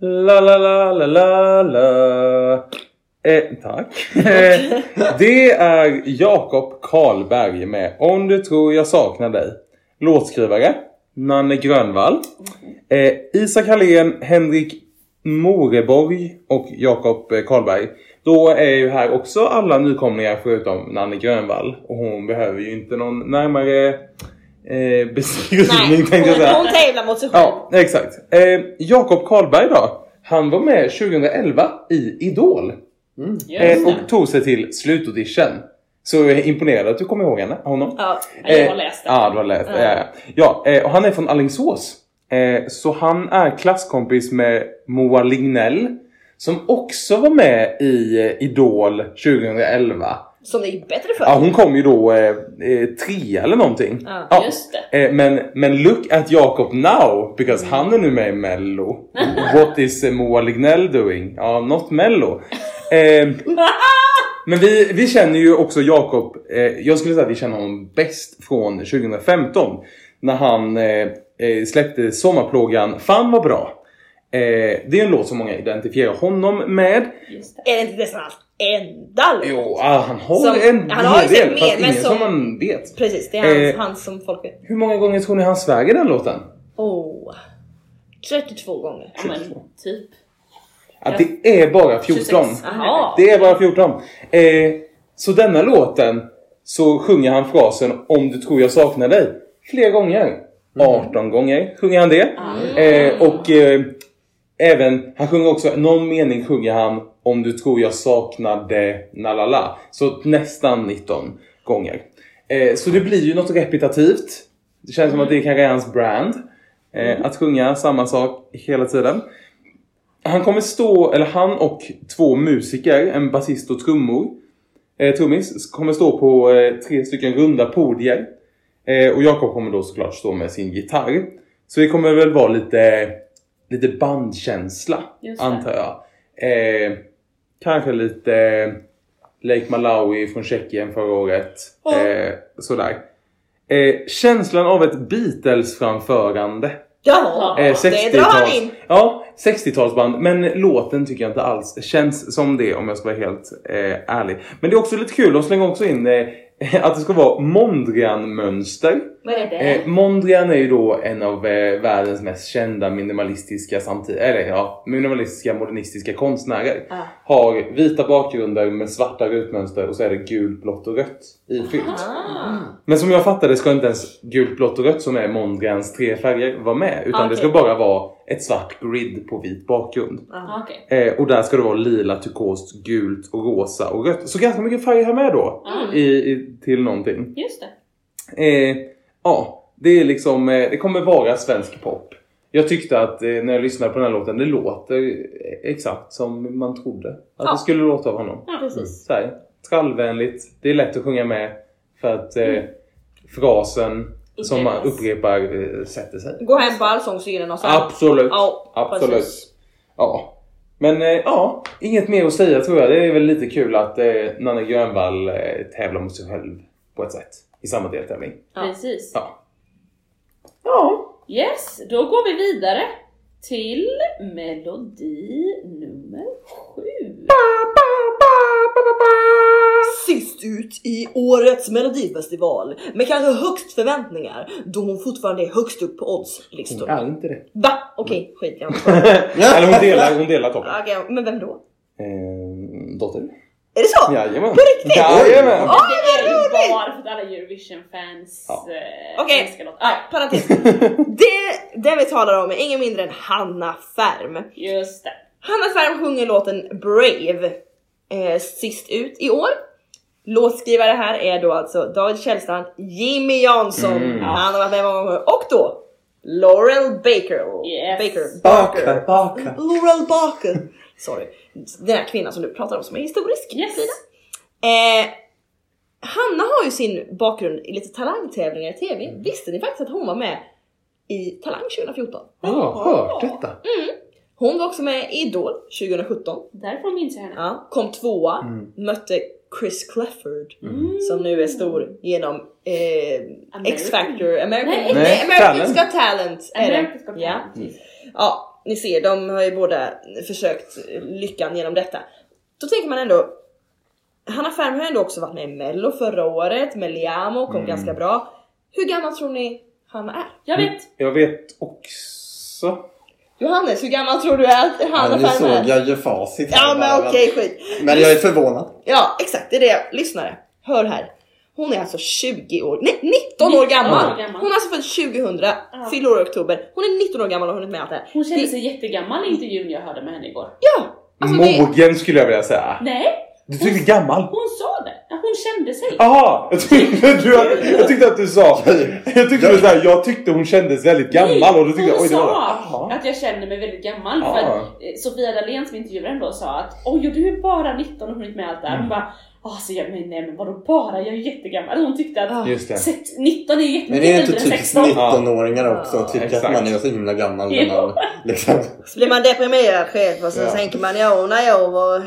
La la la la la la. Tack. Det är Jakob Karlberg med Om du tror jag saknar dig. Låtskrivare Nanne Grönvall, Isak Hallén, Henrik Moreborg och Jakob Karlberg. Då är ju här också alla nykomlingar förutom Nanne Grönvall. Och hon behöver ju inte någon närmare beskrivning. Nej, hon tävlar mot sig själv. Ja, exakt. Jakob Karlberg då, han var med 2011 i Idol och tog sig till slutaudition. Så jag är imponerad att du kommer ihåg honom. Ja, jag har läst det. Ja, du har läst det. Ja, och han är från Alingsås. Så han är klasskompis med Moa Lignell, som också var med i Idol 2011. Som det gick bättre för. Ja, hon kom ju då 3 eller någonting. Ja, just det. Men look at Jakob now, because han är nu med i Mello. What is Moa Lignell doing? Ja, not Mello. Men vi känner ju också Jakob, jag skulle säga att vi känner honom bäst från 2015. När han släppte sommarplågan Fan var bra. Det är en låt som många identifierar honom med. Just det. Är det inte det som allt? enda låt. Jo, han har som, en han har del, mer, men som man vet. Precis, det är han som folk vet. Hur många gånger tror ni han sväger den låten? 32 gånger. 32. Men, typ. Ja, det är bara 14. Det är bara 14. Så denna låten så sjunger han frasen om du tror jag saknar dig fler gånger. 18 gånger sjunger han det. Även han sjunger också någon mening sjunger han om du tror jag saknade nalala. Så nästan 19 gånger. Så det blir ju något repetitivt. Det känns som att det kan vara hans brand. Att sjunga samma sak hela tiden. Han kommer stå, eller han och två musiker, en basist och trummis, kommer stå på 3 stycken runda podier. Och Jakob kommer då såklart stå med sin gitarr. Så det kommer väl vara lite bandkänsla, antar jag. Kanske lite Lake Malawi från Tjeckien förra året. Sådär. Känslan av ett Beatles-framförande. Ja, 60-tals, 60-talsband. Men låten tycker jag inte alls känns som det, om jag ska vara helt ärlig. Men det är också lite kul, de slänger också in att det ska vara Mondrian-mönster. Vad är det? Mondrian är ju då en av världens mest kända minimalistiska minimalistiska modernistiska konstnärer. Har vita bakgrunder med svarta rutmönster och så är det gult, blått och rött ifyllt. Men som jag fattade ska inte ens gult, blått och rött som är Mondrians 3 färger vara med, utan det ska bara vara ett svart grid på vit bakgrund. Och där ska det vara lila, turkost, gult och rosa och rött. Så ganska mycket färg här med då till någonting. Just det. Det är liksom det kommer vara svensk pop. Jag tyckte att när jag lyssnade på den här låten, det låter exakt som man trodde att det skulle låta av honom. Ja, precis. Så här, trallvänligt. Det är lätt att sjunga med för att frasen som man upprepar sätter sig. Gå hem på allsångscenen och så. Absolut. Ja, absolut. Precis. Ja. Men inget mer att säga tror jag. Det är väl lite kul att Nanne Grönvall tävlar mot sig själv på ett sätt. I samma deltävling. Ja. Precis. Ja. Yes, då går vi vidare till melodi nummer 7. Sist ut i årets Melodifestival, med kanske högst förväntningar, då hon fortfarande är högst upp på oddslistor. Ja, inte det. Va? Okej, skit jag inte. Eller hon delar toppen. Okej, men vem då? Dotter. Är det så? Jajamän. På riktigt? Jajamän. Åh, vad roligt! Det var för alla Eurovision-fans. Okej, parentes. Det vi talar om är ingen mindre än Hanna Ferm. Just det. Hanna Ferm sjunger låten Brave sist ut i år. Låtskrivare här är då alltså David Källstrand, Jimmy Jansson, han har varit med många gånger, och då Laurell Barker. Barker. Laurell Barker. Sorry. Den här kvinnan som du pratar om som är historisk. Yes. Hanna har ju sin bakgrund i lite talangtävlingar i tv. Visste ni faktiskt att hon var med i Talang 2014? Hört detta. Hon var också med i Idol 2017. Därför minns jag henne. Ja, kom 2:a, mötte Chris Clefford som nu är stor genom X-Factor. Americanska Talent. Ja, ni ser, de har ju båda försökt lyckan genom detta. Då tänker man ändå, Hanna Ferm har ändå också varit med i Mello förra året, med Liamoo, kom ganska bra. Hur gammal tror ni Hanna är? Jag vet också. Johannes, hur gammal tror du att Hanna Ferm är? Såg jag ju facit. Ja, men skit. Men jag är förvånad. Ja, exakt, det är det. Lyssnare, hör här. Hon är alltså 19 år gammal. Hon är alltså född 2000, fyller år i oktober. Hon är 19 år gammal och har hunnit med allt det här. Hon kände sig jättegammal i intervjun jag hörde med henne igår. Ja! Alltså mogen skulle jag vilja säga. Nej. Du tyckte gammal? Hon sa det. Hon kände sig. Jaha, jag tyckte att du sa. Jag tyckte hon kändes väldigt gammal. Och då tyckte hon sa att jag kände mig väldigt gammal. För att Sofia Dalén som intervjuade ändå sa att du är bara 19 och hunnit med allt det här. Hon bara, men vadå bara? Jag är jättegammal. Hon tyckte att 19 är jättemycket. Men det är inte typiskt 19-åringar också tycker att man är så himla gammal när man, liksom. Så blir man deprimerad själv och så tänker man, när jag var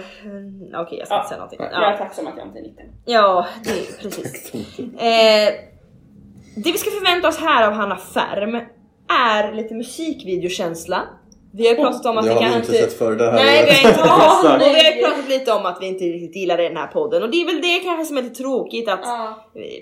okej, jag ska inte säga någonting. Jag är tacksam att jag inte är 19. Ja, det är precis. Det vi ska förvänta oss här av Hanna Ferm är lite musikvideokänsla, Vi har pratat om att vi kanske inte sett för det här. Nej, vi har inte. Och vi har pratat lite om att vi inte riktigt gillade den här podden. Och det är väl det kanske som är lite tråkigt att,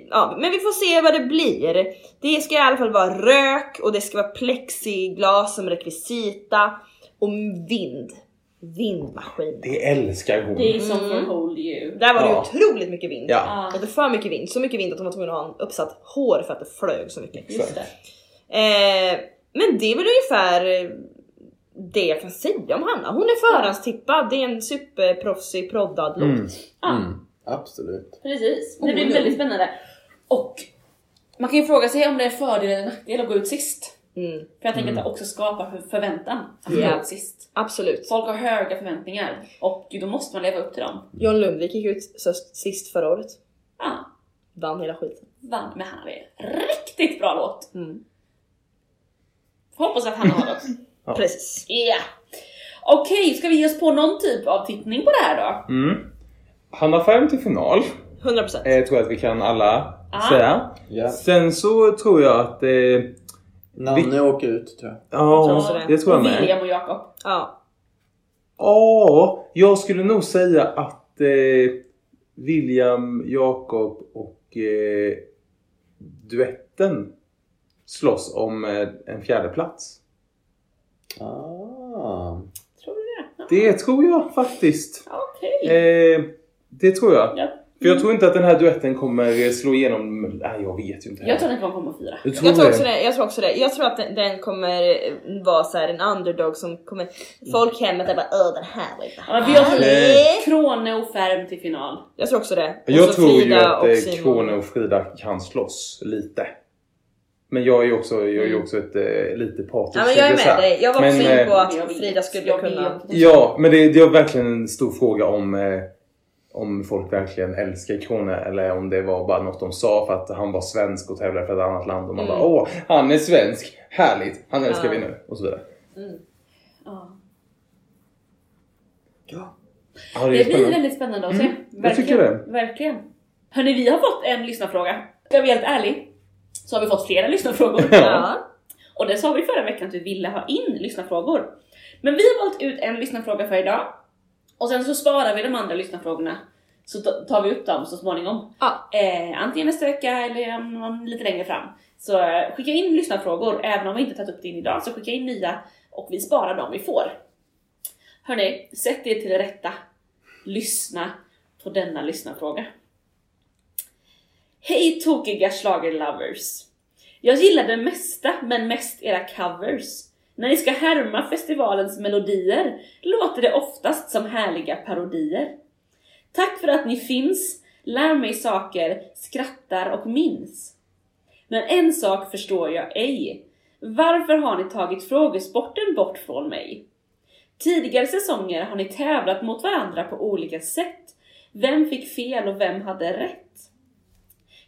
ja, men vi får se vad det blir. Det ska i alla fall vara rök, och det ska vara plexiglas som rekvisita, och vind. Vindmaskin. Det älskar hon. Det är som för Hold You. Där var det otroligt mycket vind. Ja. Det var för mycket vind. Så mycket vind att hon var tvungen att ha en uppsatt hår för att det flög så mycket. Just det. Men det är väl ungefär det jag kan säga om Hanna. Hon är förhandstippad. Det är en superproffsig proddad låt. Absolut. Precis. Det blir väldigt spännande. Och man kan ju fråga sig om det är fördel eller nackdel att gå ut sist. För jag tänker att det också skapar förväntan att gå ut sist. Absolut. Folk har höga förväntningar, och då måste man leva upp till dem. John Lundvik gick ut sist förra året. Vann hela skiten. Vann med Hanna. Riktigt bra låt. Hoppas att Hanna har något. Precis. Yeah. Okej, ska vi ge oss på någon typ av tittning på det här då? Hanna Ferm till final. 100%. Tror jag att vi kan alla säga. Yeah. Sen så tror jag att Nanne åker ut, tror jag. Det tror jag med. William och Jakob. Jag skulle nog säga att William, Jakob och duetten slåss om en fjärde plats. Tror du det? Det tror jag faktiskt. Okej. Det tror jag. Ja. För jag tror inte att den här duetten kommer slå igenom. Nej, jag vet ju inte. Jag tror den kommer komma fyra. Jag tror också det. Jag tror att den kommer vara så här en underdog som kommer folk hemmet där bara den här var inte. Men vi har Crone och Ferm till final. Jag tror också det. Och jag tror Frida ju att Crone och Frida kan slåss lite. Men jag är ju också ett lite patisk. Ja, men jag är med dig. Jag var också inne på att Frida skulle kunna. Ja, men det är verkligen en stor fråga om folk verkligen älskar Crone, eller om det var bara något de sa för att han var svensk och tävlade för ett annat land. Och man bara, han är svensk. Härligt. Han älskar vi nu. Och så vidare. Ja, det blir väldigt spännande att se. Jag tycker det. Verkligen. Hörrni, vi har fått en lyssnarfråga. Ska jag vara helt ärlig? Så har vi fått flera lyssnarfrågor. Och det sa vi förra veckan att vi ville ha in lyssnarfrågor. Men vi har valt ut en lyssnarfråga för idag. Och sen så sparar vi de andra lyssnarfrågorna. Så tar vi upp dem så småningom. Antingen nästa vecka eller lite längre fram. Så skicka in lyssnarfrågor. Även om vi inte tagit upp det in idag, så skicka in nya. Och vi sparar dem vi får. Hörrni, sätt er till det rätta. Lyssna på denna lyssnarfråga. Hej tokiga schlagerlovers. Jag gillar det mesta, men mest era covers. När ni ska härma festivalens melodier låter det oftast som härliga parodier. Tack för att ni finns, lär mig saker, skrattar och minns. Men en sak förstår jag ej. Varför har ni tagit frågesporten bort från mig? Tidigare säsonger har ni tävlat mot varandra på olika sätt. Vem fick fel och vem hade rätt?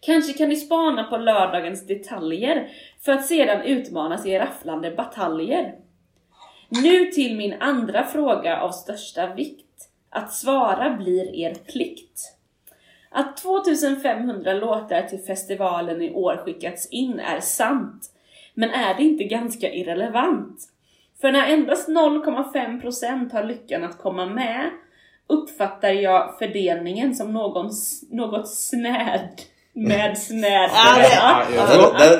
Kanske kan ni spana på lördagens detaljer för att sedan utmanas i rafflande bataljer. Nu till min andra fråga av största vikt. Att svara blir er plikt. Att 2500 låtar till festivalen i år skickats in är sant. Men är det inte ganska irrelevant? För när endast 0,5% har lyckan att komma med, uppfattar jag fördelningen som något snäd. Med snäd.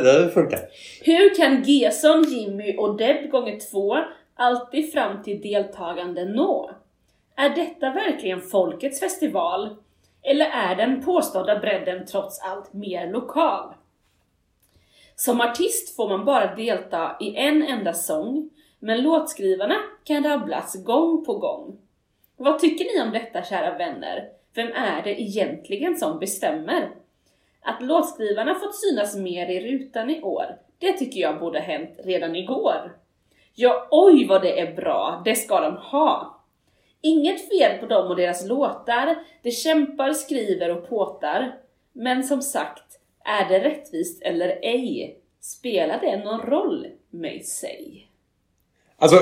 Det funkar. Hur kan Gesson, Jimmy och Deb gånger 2 alltid fram till deltagande nå? Är detta verkligen folkets festival? Eller är den påstådda bredden trots allt mer lokal? Som artist får man bara delta i en enda sång, men låtskrivarna kan rabblas gång på gång. Vad tycker ni om detta, kära vänner? Vem är det egentligen som bestämmer? Att låtskrivarna fått synas mer i rutan i år, det tycker jag borde ha hänt redan igår. Ja, oj vad det är bra, det ska de ha. Inget fel på dem och deras låtar, det kämpar, skriver och påtar. Men som sagt, är det rättvist eller ej? Spelar det någon roll, med sig? Alltså,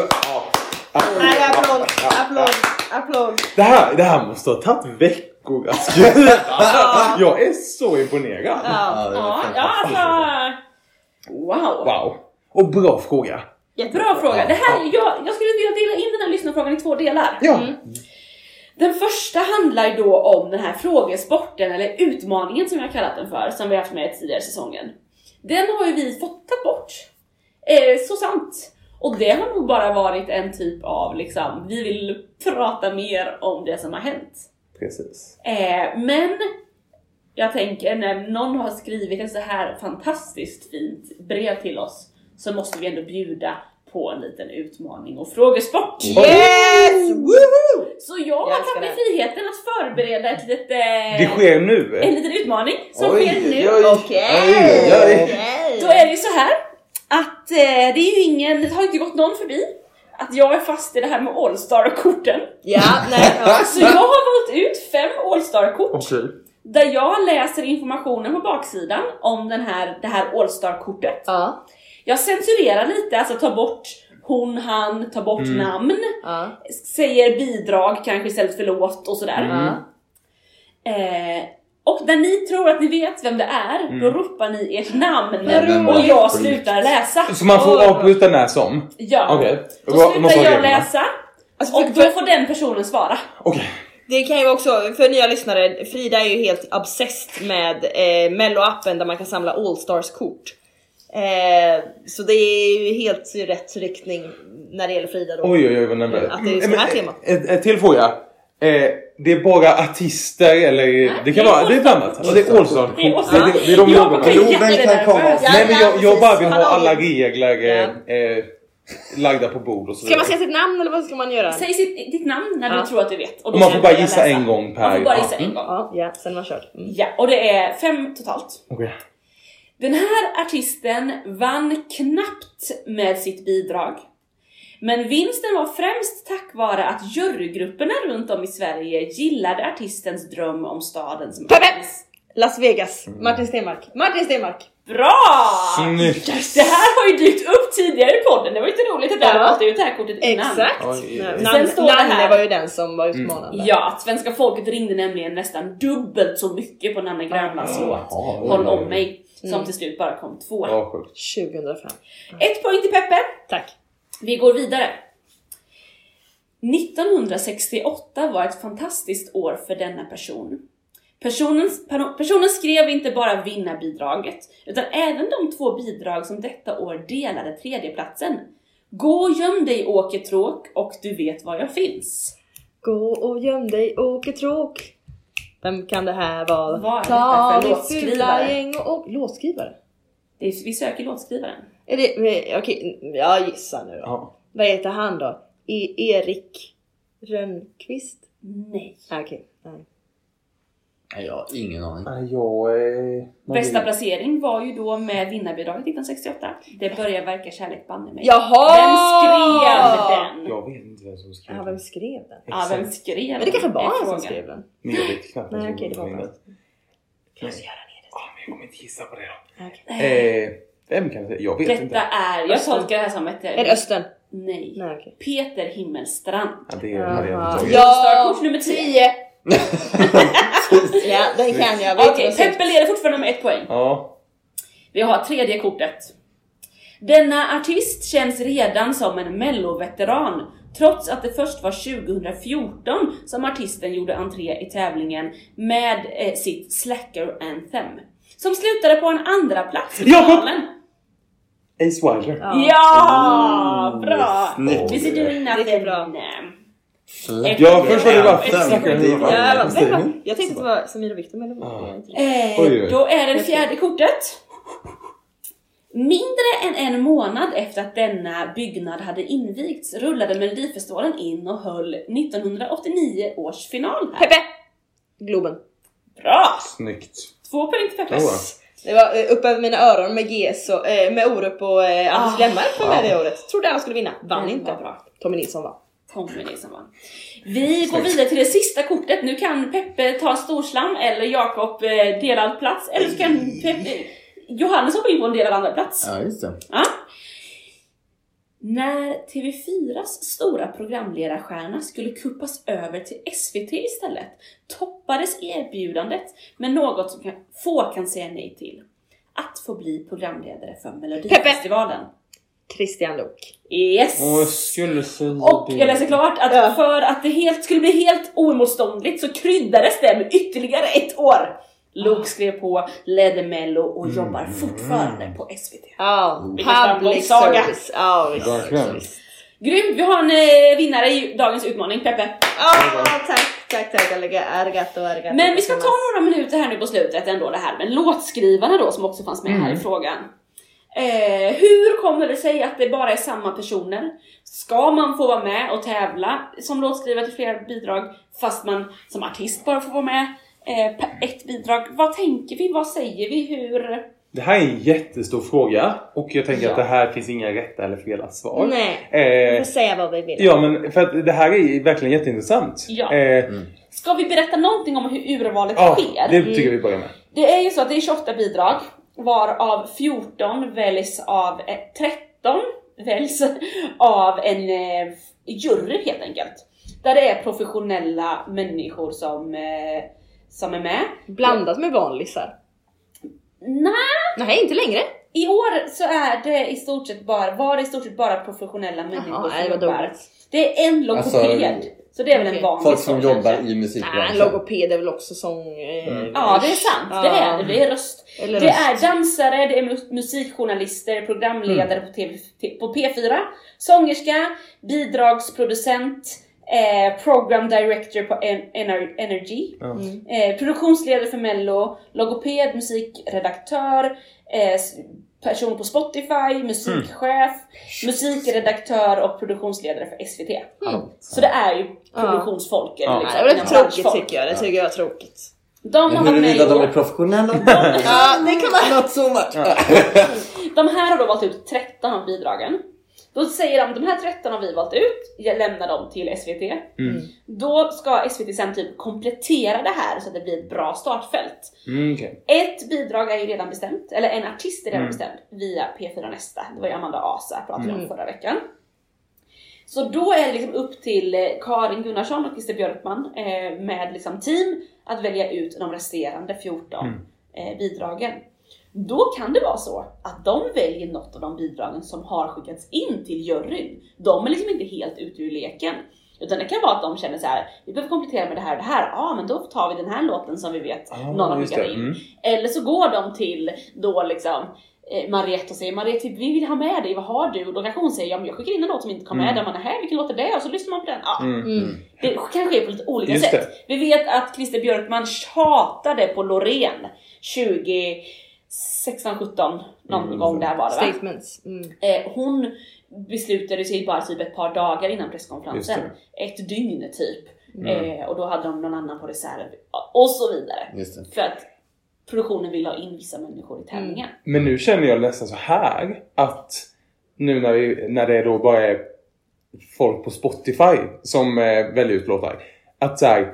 Applåd. Det här måste ha tagit veckor. Jag är så imponerad. Wow. Och bra fråga. Jättebra fråga. Det här, jag skulle vilja dela in den här lyssnarfrågan i två delar. Ja. Mm. Den första handlar då om den här frågesporten, eller utmaningen som jag har kallat den för, som vi har haft med tidigare säsongen. Den har ju vi fått ta bort. Så sant. Och det har nog bara varit en typ av, liksom, vi vill prata mer om det som har hänt. Precis. Men jag tänker, när någon har skrivit en så här fantastiskt fint brev till oss, så måste vi ändå bjuda på en liten utmaning och frågesport. Yes! Woohoo! Så jag har tagit friheten att förbereda ett litet... Det sker nu. En liten utmaning som sker nu. Okej. Då är det ju så här att det är ju ingen, det har inte gått någon förbi att jag är fast i det här med All-Star-korten. Så jag har valt ut 5 All-Star-kort. Okay. Där jag läser informationen på baksidan om det här All-Star-kortet. Ja. Jag censurerar lite, alltså tar bort hon, han, tar bort namn, säger bidrag kanske istället för låt och sådär. Och när ni tror att ni vet vem det är, då ropar ni ert namn och jag slutar läsa. Så man får avbryta när som? Ja, okay. Då slutar jag läsa och då får den personen svara. Okej. Det kan ju också, för nya lyssnare, Frida är ju helt obsessed med Mello-appen där man kan samla All-Stars-kort. Så det är ju helt i rätt riktning när det gäller Frida då. Oj, vad nämnde att det är sådana här temat. Ett till fråga. Det är bara artister eller det kan vara, det är ett annat. Och det är Olsson. Det är de jobbarna. Nej, men jag bara vill ha alla regler lagda på bord och så. Ska man säga sitt namn eller vad ska man göra? Säg ditt namn när du tror att du vet. Och man får bara gissa en gång per. Man får bara gissa en gång. Ja, sen man kört. Ja, och det är 5 totalt. Okej. Den här artisten vann knappt med sitt bidrag. Men vinsten var främst tack vare att jurygrupperna runt om i Sverige gillade artistens dröm om staden som... Las Vegas. Martin Stenmark. Bra! Snyggt. Det här har ju dykt upp tidigare i podden. Det var ju inte roligt att det hade varit ut det här kortet innan. Exakt. Nanne var ju den som var utmanande. Ja, svenska folket ringde nämligen nästan dubbelt så mycket på Nanne Grönvalls låt Håll om mig, som till slut bara kom 2. 2005. 1 poäng till Peppe. Tack. Vi går vidare. 1968 var ett fantastiskt år för denna person. Personen skrev inte bara vinnarbidraget, utan även de 2 bidrag som detta år delade 3:e platsen. Gå och göm dig, Åketråk, och du vet var jag finns. Gå och göm dig, Åketråk. Vem kan det här vara? Vad är det för låtskrivare? Låtskrivare? Vi söker låtskrivaren. Okej, jag gissar nu då. Ja. Vad heter han då? Erik Rönnqvist? Nej. Okej, nej. Jag har ingen aning. Bästa placering var ju då med vinnarbidraget 1968. Det börjar verka kärlek banne mig. Jaha! Vem skrev den? Jag vet inte vem som skrev den. Vem skrev den? Men det kanske var han som skrev den. Men jag vet knappt. Nej, okej, det var bra. Kanske göra ner det. Men jag kommer inte gissa på det då. Okay. Vem kan jag säga? Jag vet inte. Jag tolkar det här som ett... Är det Östen? Nej. Okay. Peter Himmelstrand. Ja, det är Marianne. Startkurs nummer 10. Ja, det kan jag. Okej, Peppe leder fortfarande med 1 poäng. Ja. Vi har 3:e kortet. Denna artist känns redan som en melloveteran, trots att det först var 2014 som artisten gjorde entré i tävlingen med sitt Slacker Anthem, som slutade på en 2:a plats i finalen. Ace Wilder. Ja, bra. Vi ser du in att det är bra. Ja, först var det bara jag tänkte att det var Samir och Victor, men det var inte. Då är det 4:e kortet. Mindre än 1 månad efter att denna byggnad hade invigts rullade Melodifestivalen in och höll 1989 års final här. Peppe! Globen. Bra! Snyggt. 2 poäng till Peppe. Det var upp över mina öron med GS och med Orup och Anders Lennmark på det året. Trodde han skulle vinna. Vann inte. Bra. Tommy Nilsson vann. Vi går vidare till det sista kortet. Nu kan Peppe ta storslam eller Jakob delad plats. Eller så kan Peppe... Johannes hoppar in på en delad 2:a plats. Ja, just det. Ja. När TV4s stora programledarstjärna skulle kuppas över till SVT istället, toppades erbjudandet med något som få kan säga nej till. Att få bli programledare för Melodifestivalen. Christian Lok. Yes. Och jag läser klart att för att det helt skulle bli helt oemotståndligt så kryddades det med ytterligare ett år. Lok skrev på, ledde Mello och jobbar fortfarande på SVT. Public service. Grymt, vi har en vinnare i dagens utmaning, Peppe. Tack, arigato. Men vi ska ta några minuter här nu på slutet ändå det här. Men låtskrivarna då som också fanns med här i frågan. Hur kommer det sig att det bara är samma personer? Ska man få vara med och tävla som låtskrivare till flera bidrag fast man som artist bara får vara med ett bidrag? Vad tänker vi? Vad säger vi? Hur? Det här är en jättestor fråga och jag tänker att det här finns inga rätta eller fel svar. Nej, vi får säga vad vi vill. Ja, men för att det här är verkligen jätteintressant. Ska vi berätta någonting om hur urvalet sker? Det tycker vi börjar med. Det är ju så att det är 28 bidrag. Varav 14 väljs av 13 väljs av en jury helt enkelt. Där det är professionella människor som är med. Blandat med vanlisar. Nej, inte längre. I år så är det i stort sett bara professionella människor som jobbar. Det är en logoped. Så det är väl en vanlig folk som jobbar i musikbranschen. En logoped är väl också sång. Ja, det är sant. Ja. Det är röst. Eller det röst. Är dansare, det är musikjournalister, programledare på P4, sångerska, bidragsproducent, program director på Energy, produktionsledare för Mello, logoped, musikredaktör, person på Spotify, musikchef, musikredaktör och produktionsledare för SVT. Så det är ju produktionsfolket. Liksom. Det är tråkigt tycker jag. Det tycker jag är tråkigt. De har varit med i år. De är professionella. Det kan vara något så mycket. De här har då valt ut 13 av bidragen. Då säger de här 13 har vi valt ut. Jag lämnar dem till SVT. Då ska SVT sen typ komplettera det här så att det blir ett bra startfält. Ett bidrag är ju redan bestämt. Eller en artist är redan bestämd via P4 Nästa. Det var ju Amanda Asa jag pratade om förra veckan. Så då är det liksom upp till Karin Gunnarsson och Christer Björkman med liksom team att välja ut de resterande 14 bidragen. Då kan det vara så att de väljer något av de bidragen som har skickats in till juryn. De är liksom inte helt ute ur leken. Utan det kan vara att de känner så här: vi behöver komplettera med det här och det här. Ja, men då tar vi den här låten som vi vet någon har skickat in. Eller så går de till då liksom Mariette och säger: Mariette, vi vill ha med dig, vad har du? Och då kanske hon säger: ja, men jag skickar in en låt som inte kom med. Där man är här, vilken låt är det? Och så lyssnar man på den. Det kan ske på lite olika sätt. Vi vet att Christer Björkman tjatade på Loreen 16-17 någon gång där var det, va? Statements. Hon beslutade sig bara typ ett par dagar innan presskonferensen. Ett dygn typ. Och då hade de någon annan på reserv. Och så vidare. För att produktionen ville ha in vissa människor i tävlingen. Men nu känner jag nästan så här att nu när det då bara är folk på Spotify som väljer ut låtar. Att så här,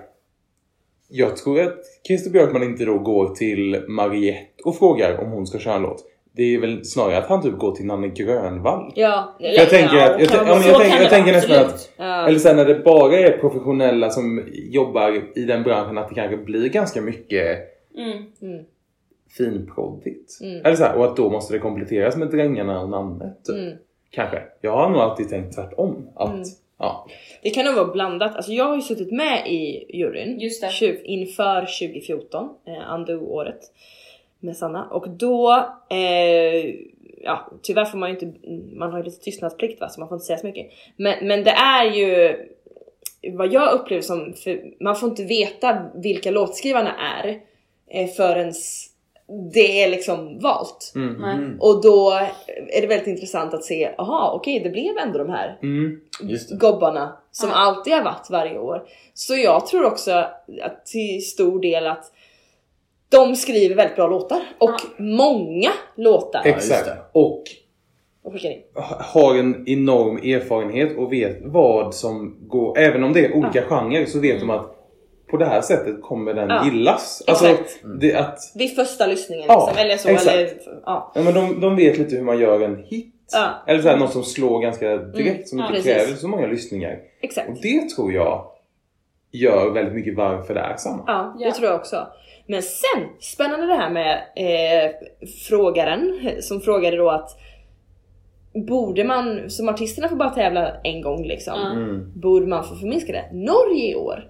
jag tror att Christer Björkman inte då går till Mariette och frågar om hon ska köra en låt. Det är väl snarare att han typ går till Nanne Grönvall. Jag tänker nästan att eller sen när det bara är professionella som jobbar i den branschen att det kanske blir ganska mycket finproddigt. Eller så här, och att då måste det kompletteras med drängarna och namnet typ. Kanske. Jag har nog alltid tänkt tvärtom att det kan nog vara blandat. Alltså jag har ju suttit med i juryn inför 2014 Ando-året med Sanna. Och då tyvärr får man ju inte, man har ju lite tystnadsplikt, va, så man får inte säga så mycket. Men det är ju vad jag upplever som, för man får inte veta vilka låtskrivarna är förrän det är liksom valt. Och då är det väldigt intressant att se, det blev ändå de här gobbarna som alltid har varit varje år. Så jag tror också att till stor del att de skriver väldigt bra låtar och många låtar. Exakt. Och har en enorm erfarenhet och vet vad som går, även om det är olika genrer, så vet de att på det här sättet kommer den gillas. Alltså, det att vid första lyssningen liksom, eller så eller ja, men de vet lite hur man gör en hit. Eller så här, något som slår ganska direkt som inte kräver så många lyssningar. Exakt. Och det tror jag gör väldigt mycket varför det är samma. Ja, det tror jag också. Men sen spännande det här med frågaren som frågade då att borde man, som artisterna får bara tävla en gång liksom, borde man få förminska det. Norge i år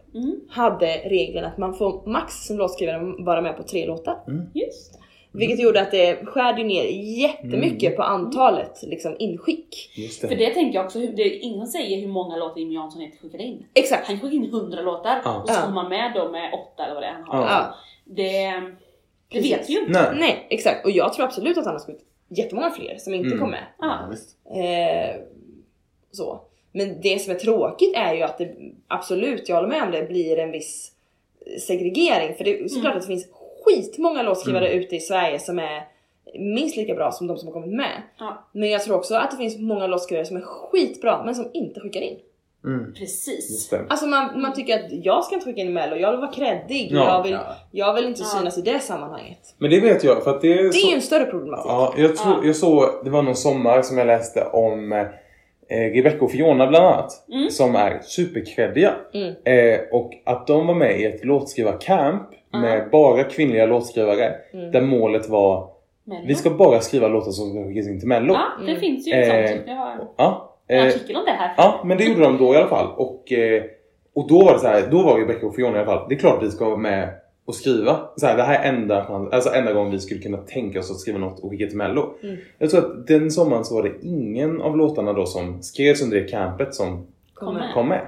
hade regeln att man får max som låtskrivare vara med på 3 låtar. Just det. Vilket gjorde att det skärde ner jättemycket på antalet liksom, inskick. Just det. För det tänker jag också, ingen säger hur många låtar Jimmy Jansson inte skickade in. Exakt. Han skickade in 100 låtar och så kom man med dem med 8 eller vad det är han har. Det vet vi ju inte. Nej, exakt. Och jag tror absolut att han har skrivit jättemånga fler som inte kom med. Så. Men det som är tråkigt är ju att det, absolut, jag håller med om det, blir en viss segregering. För det är såklart att det finns skitmånga låtskrivare ute i Sverige som är minst lika bra som de som har kommit med. Men jag tror också att det finns många låtskrivare som är skitbra men som inte skickar in. Precis. Alltså man tycker att jag ska inte skicka in Mel och jag vill vara kreddig. Jag vill inte synas i det sammanhanget. Men det vet jag för att det är så... en större problematik. Ja, jag tror jag såg, det var någon sommar som jag läste om Rebecca och Fiona bland annat som är superkreddiga och att de var med i ett låtskrivarkamp med bara kvinnliga låtskrivare där målet var Mello. Vi ska bara skriva låtar som skickas in till Mello. Det finns ju sånt typ. En artikel om det här. Ja, men det gjorde de då i alla fall. Och då var det så här, då var Rebecca och Fiona i alla fall. Det är klart vi ska vara med och skriva. Så här, det här är enda gången vi skulle kunna tänka oss att skriva något och skicka till Mello. Jag tror att den sommaren så var det ingen av låtarna då som skrevs under det campet som kom med.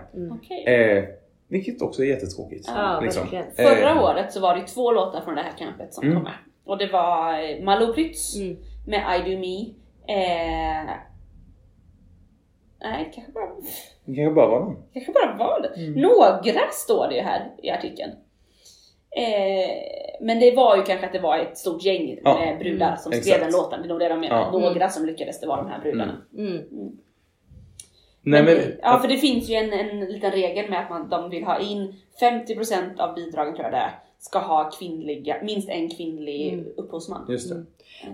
Vilket också är jättetråkigt. Ja, liksom. Förra året så var det 2 låtar från det här campet som kom med. Och det var Malou Prytz med I Do Me. Nej, kanske bara var det. Några står det ju här i artikeln. Men det var ju kanske att det var ett stort gäng med brudar som skrev den låten. Det är nog det de menar. Några som lyckades, det var de här brudarna. Men för det finns ju en liten regel med att de vill ha in 50% av bidragen, tror jag det är, ska ha minst en kvinnlig upphovsman. Just det.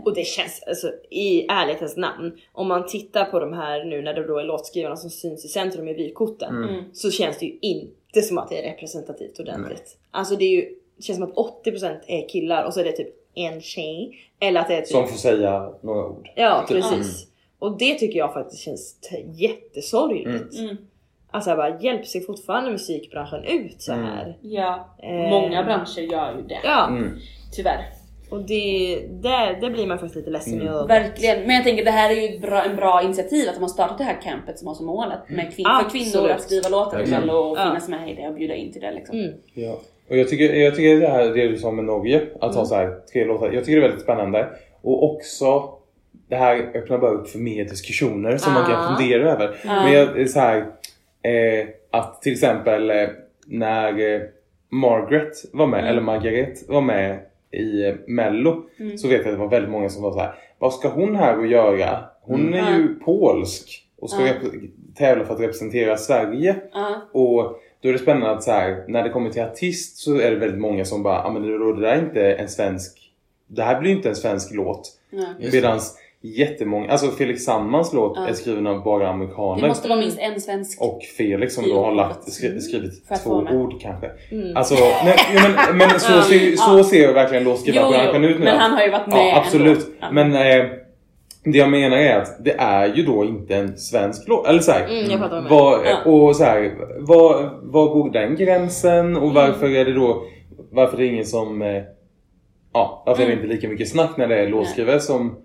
Och det känns, alltså, i ärlighetens namn, om man tittar på de här nu när det då är låtskrivarna som syns i centrum i vykorten, så känns det ju inte som att det är representativt ordentligt. Alltså det är ju, känns som att 80% är killar och så är det typ en tjej eller att det är typ... som får säga några ord. Ja, precis. Och det tycker jag faktiskt känns jättesorgligt. Alltså jag bara, hjälper sig fortfarande musikbranschen ut så här. Många branscher gör ju det. Tyvärr. Och det blir man faktiskt lite ledsen över. Verkligen, men jag tänker det här är ju en bra initiativ att de har startat det här campet som har som mål att med kvinnor att skriva låtar och finnas med i det och bjuda in till det liksom. Ja. Och jag tycker det här, det du sa med Norge, att ha så här 3 låtar, jag tycker det är väldigt spännande. Och också det här öppnar bara upp för mer diskussioner som man kan fundera över. Men jag är så här, att till exempel när Margaret var med, eller Margaret var med i Mello, så vet jag att det var väldigt många som var så här: vad ska hon här och göra? Hon är ju polsk och ska tävla för att representera Sverige. Och då är det spännande att så här, när det kommer till artist så är det väldigt många som bara, men det där är inte en svensk, det här blir inte en svensk låt. Medans jättemånga, alltså Felix Sammans låt är skriven av bara amerikaner. Det måste vara minst en svensk. Och Felix som då har skrivit 2 ord kanske. Alltså, men så ser jag verkligen låtskriva ut nu. Men han har ju varit med. Ja, absolut. Men det jag menar är att det är ju då inte en svensk låt. Eller såhär, och såhär, var går den gränsen? Och varför är det då, varför är det ingen som varför är det inte lika mycket snack när det är låtskrivare som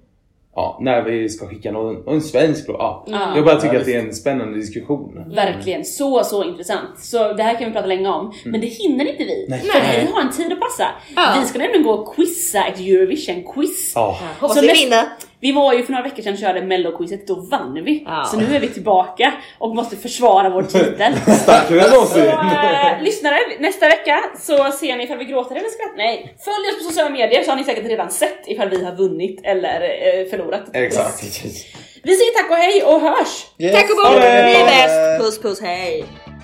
när vi ska skicka någon svensk låt. Jag bara tycker att det är en spännande diskussion. Verkligen, så intressant. Så det här kan vi prata länge om. Men det hinner inte vi. För vi har en tid att passa. Vi ska nämligen gå och quizza ett Eurovision-quiz. Så vi var ju för några veckor sedan och körde Mello-quizet. Då vann vi. Så nu är vi tillbaka och måste försvara vår titel. Så, lyssnare, nästa vecka så ser ni ifall vi gråter eller skrattar. Nej, följ oss på sociala medier så har ni säkert redan sett ifall vi har vunnit eller förlorat. Exakt. Vi säger tack och hej och hörs. Yes. Tack och bort. Vi är bäst. Puss, puss, hej.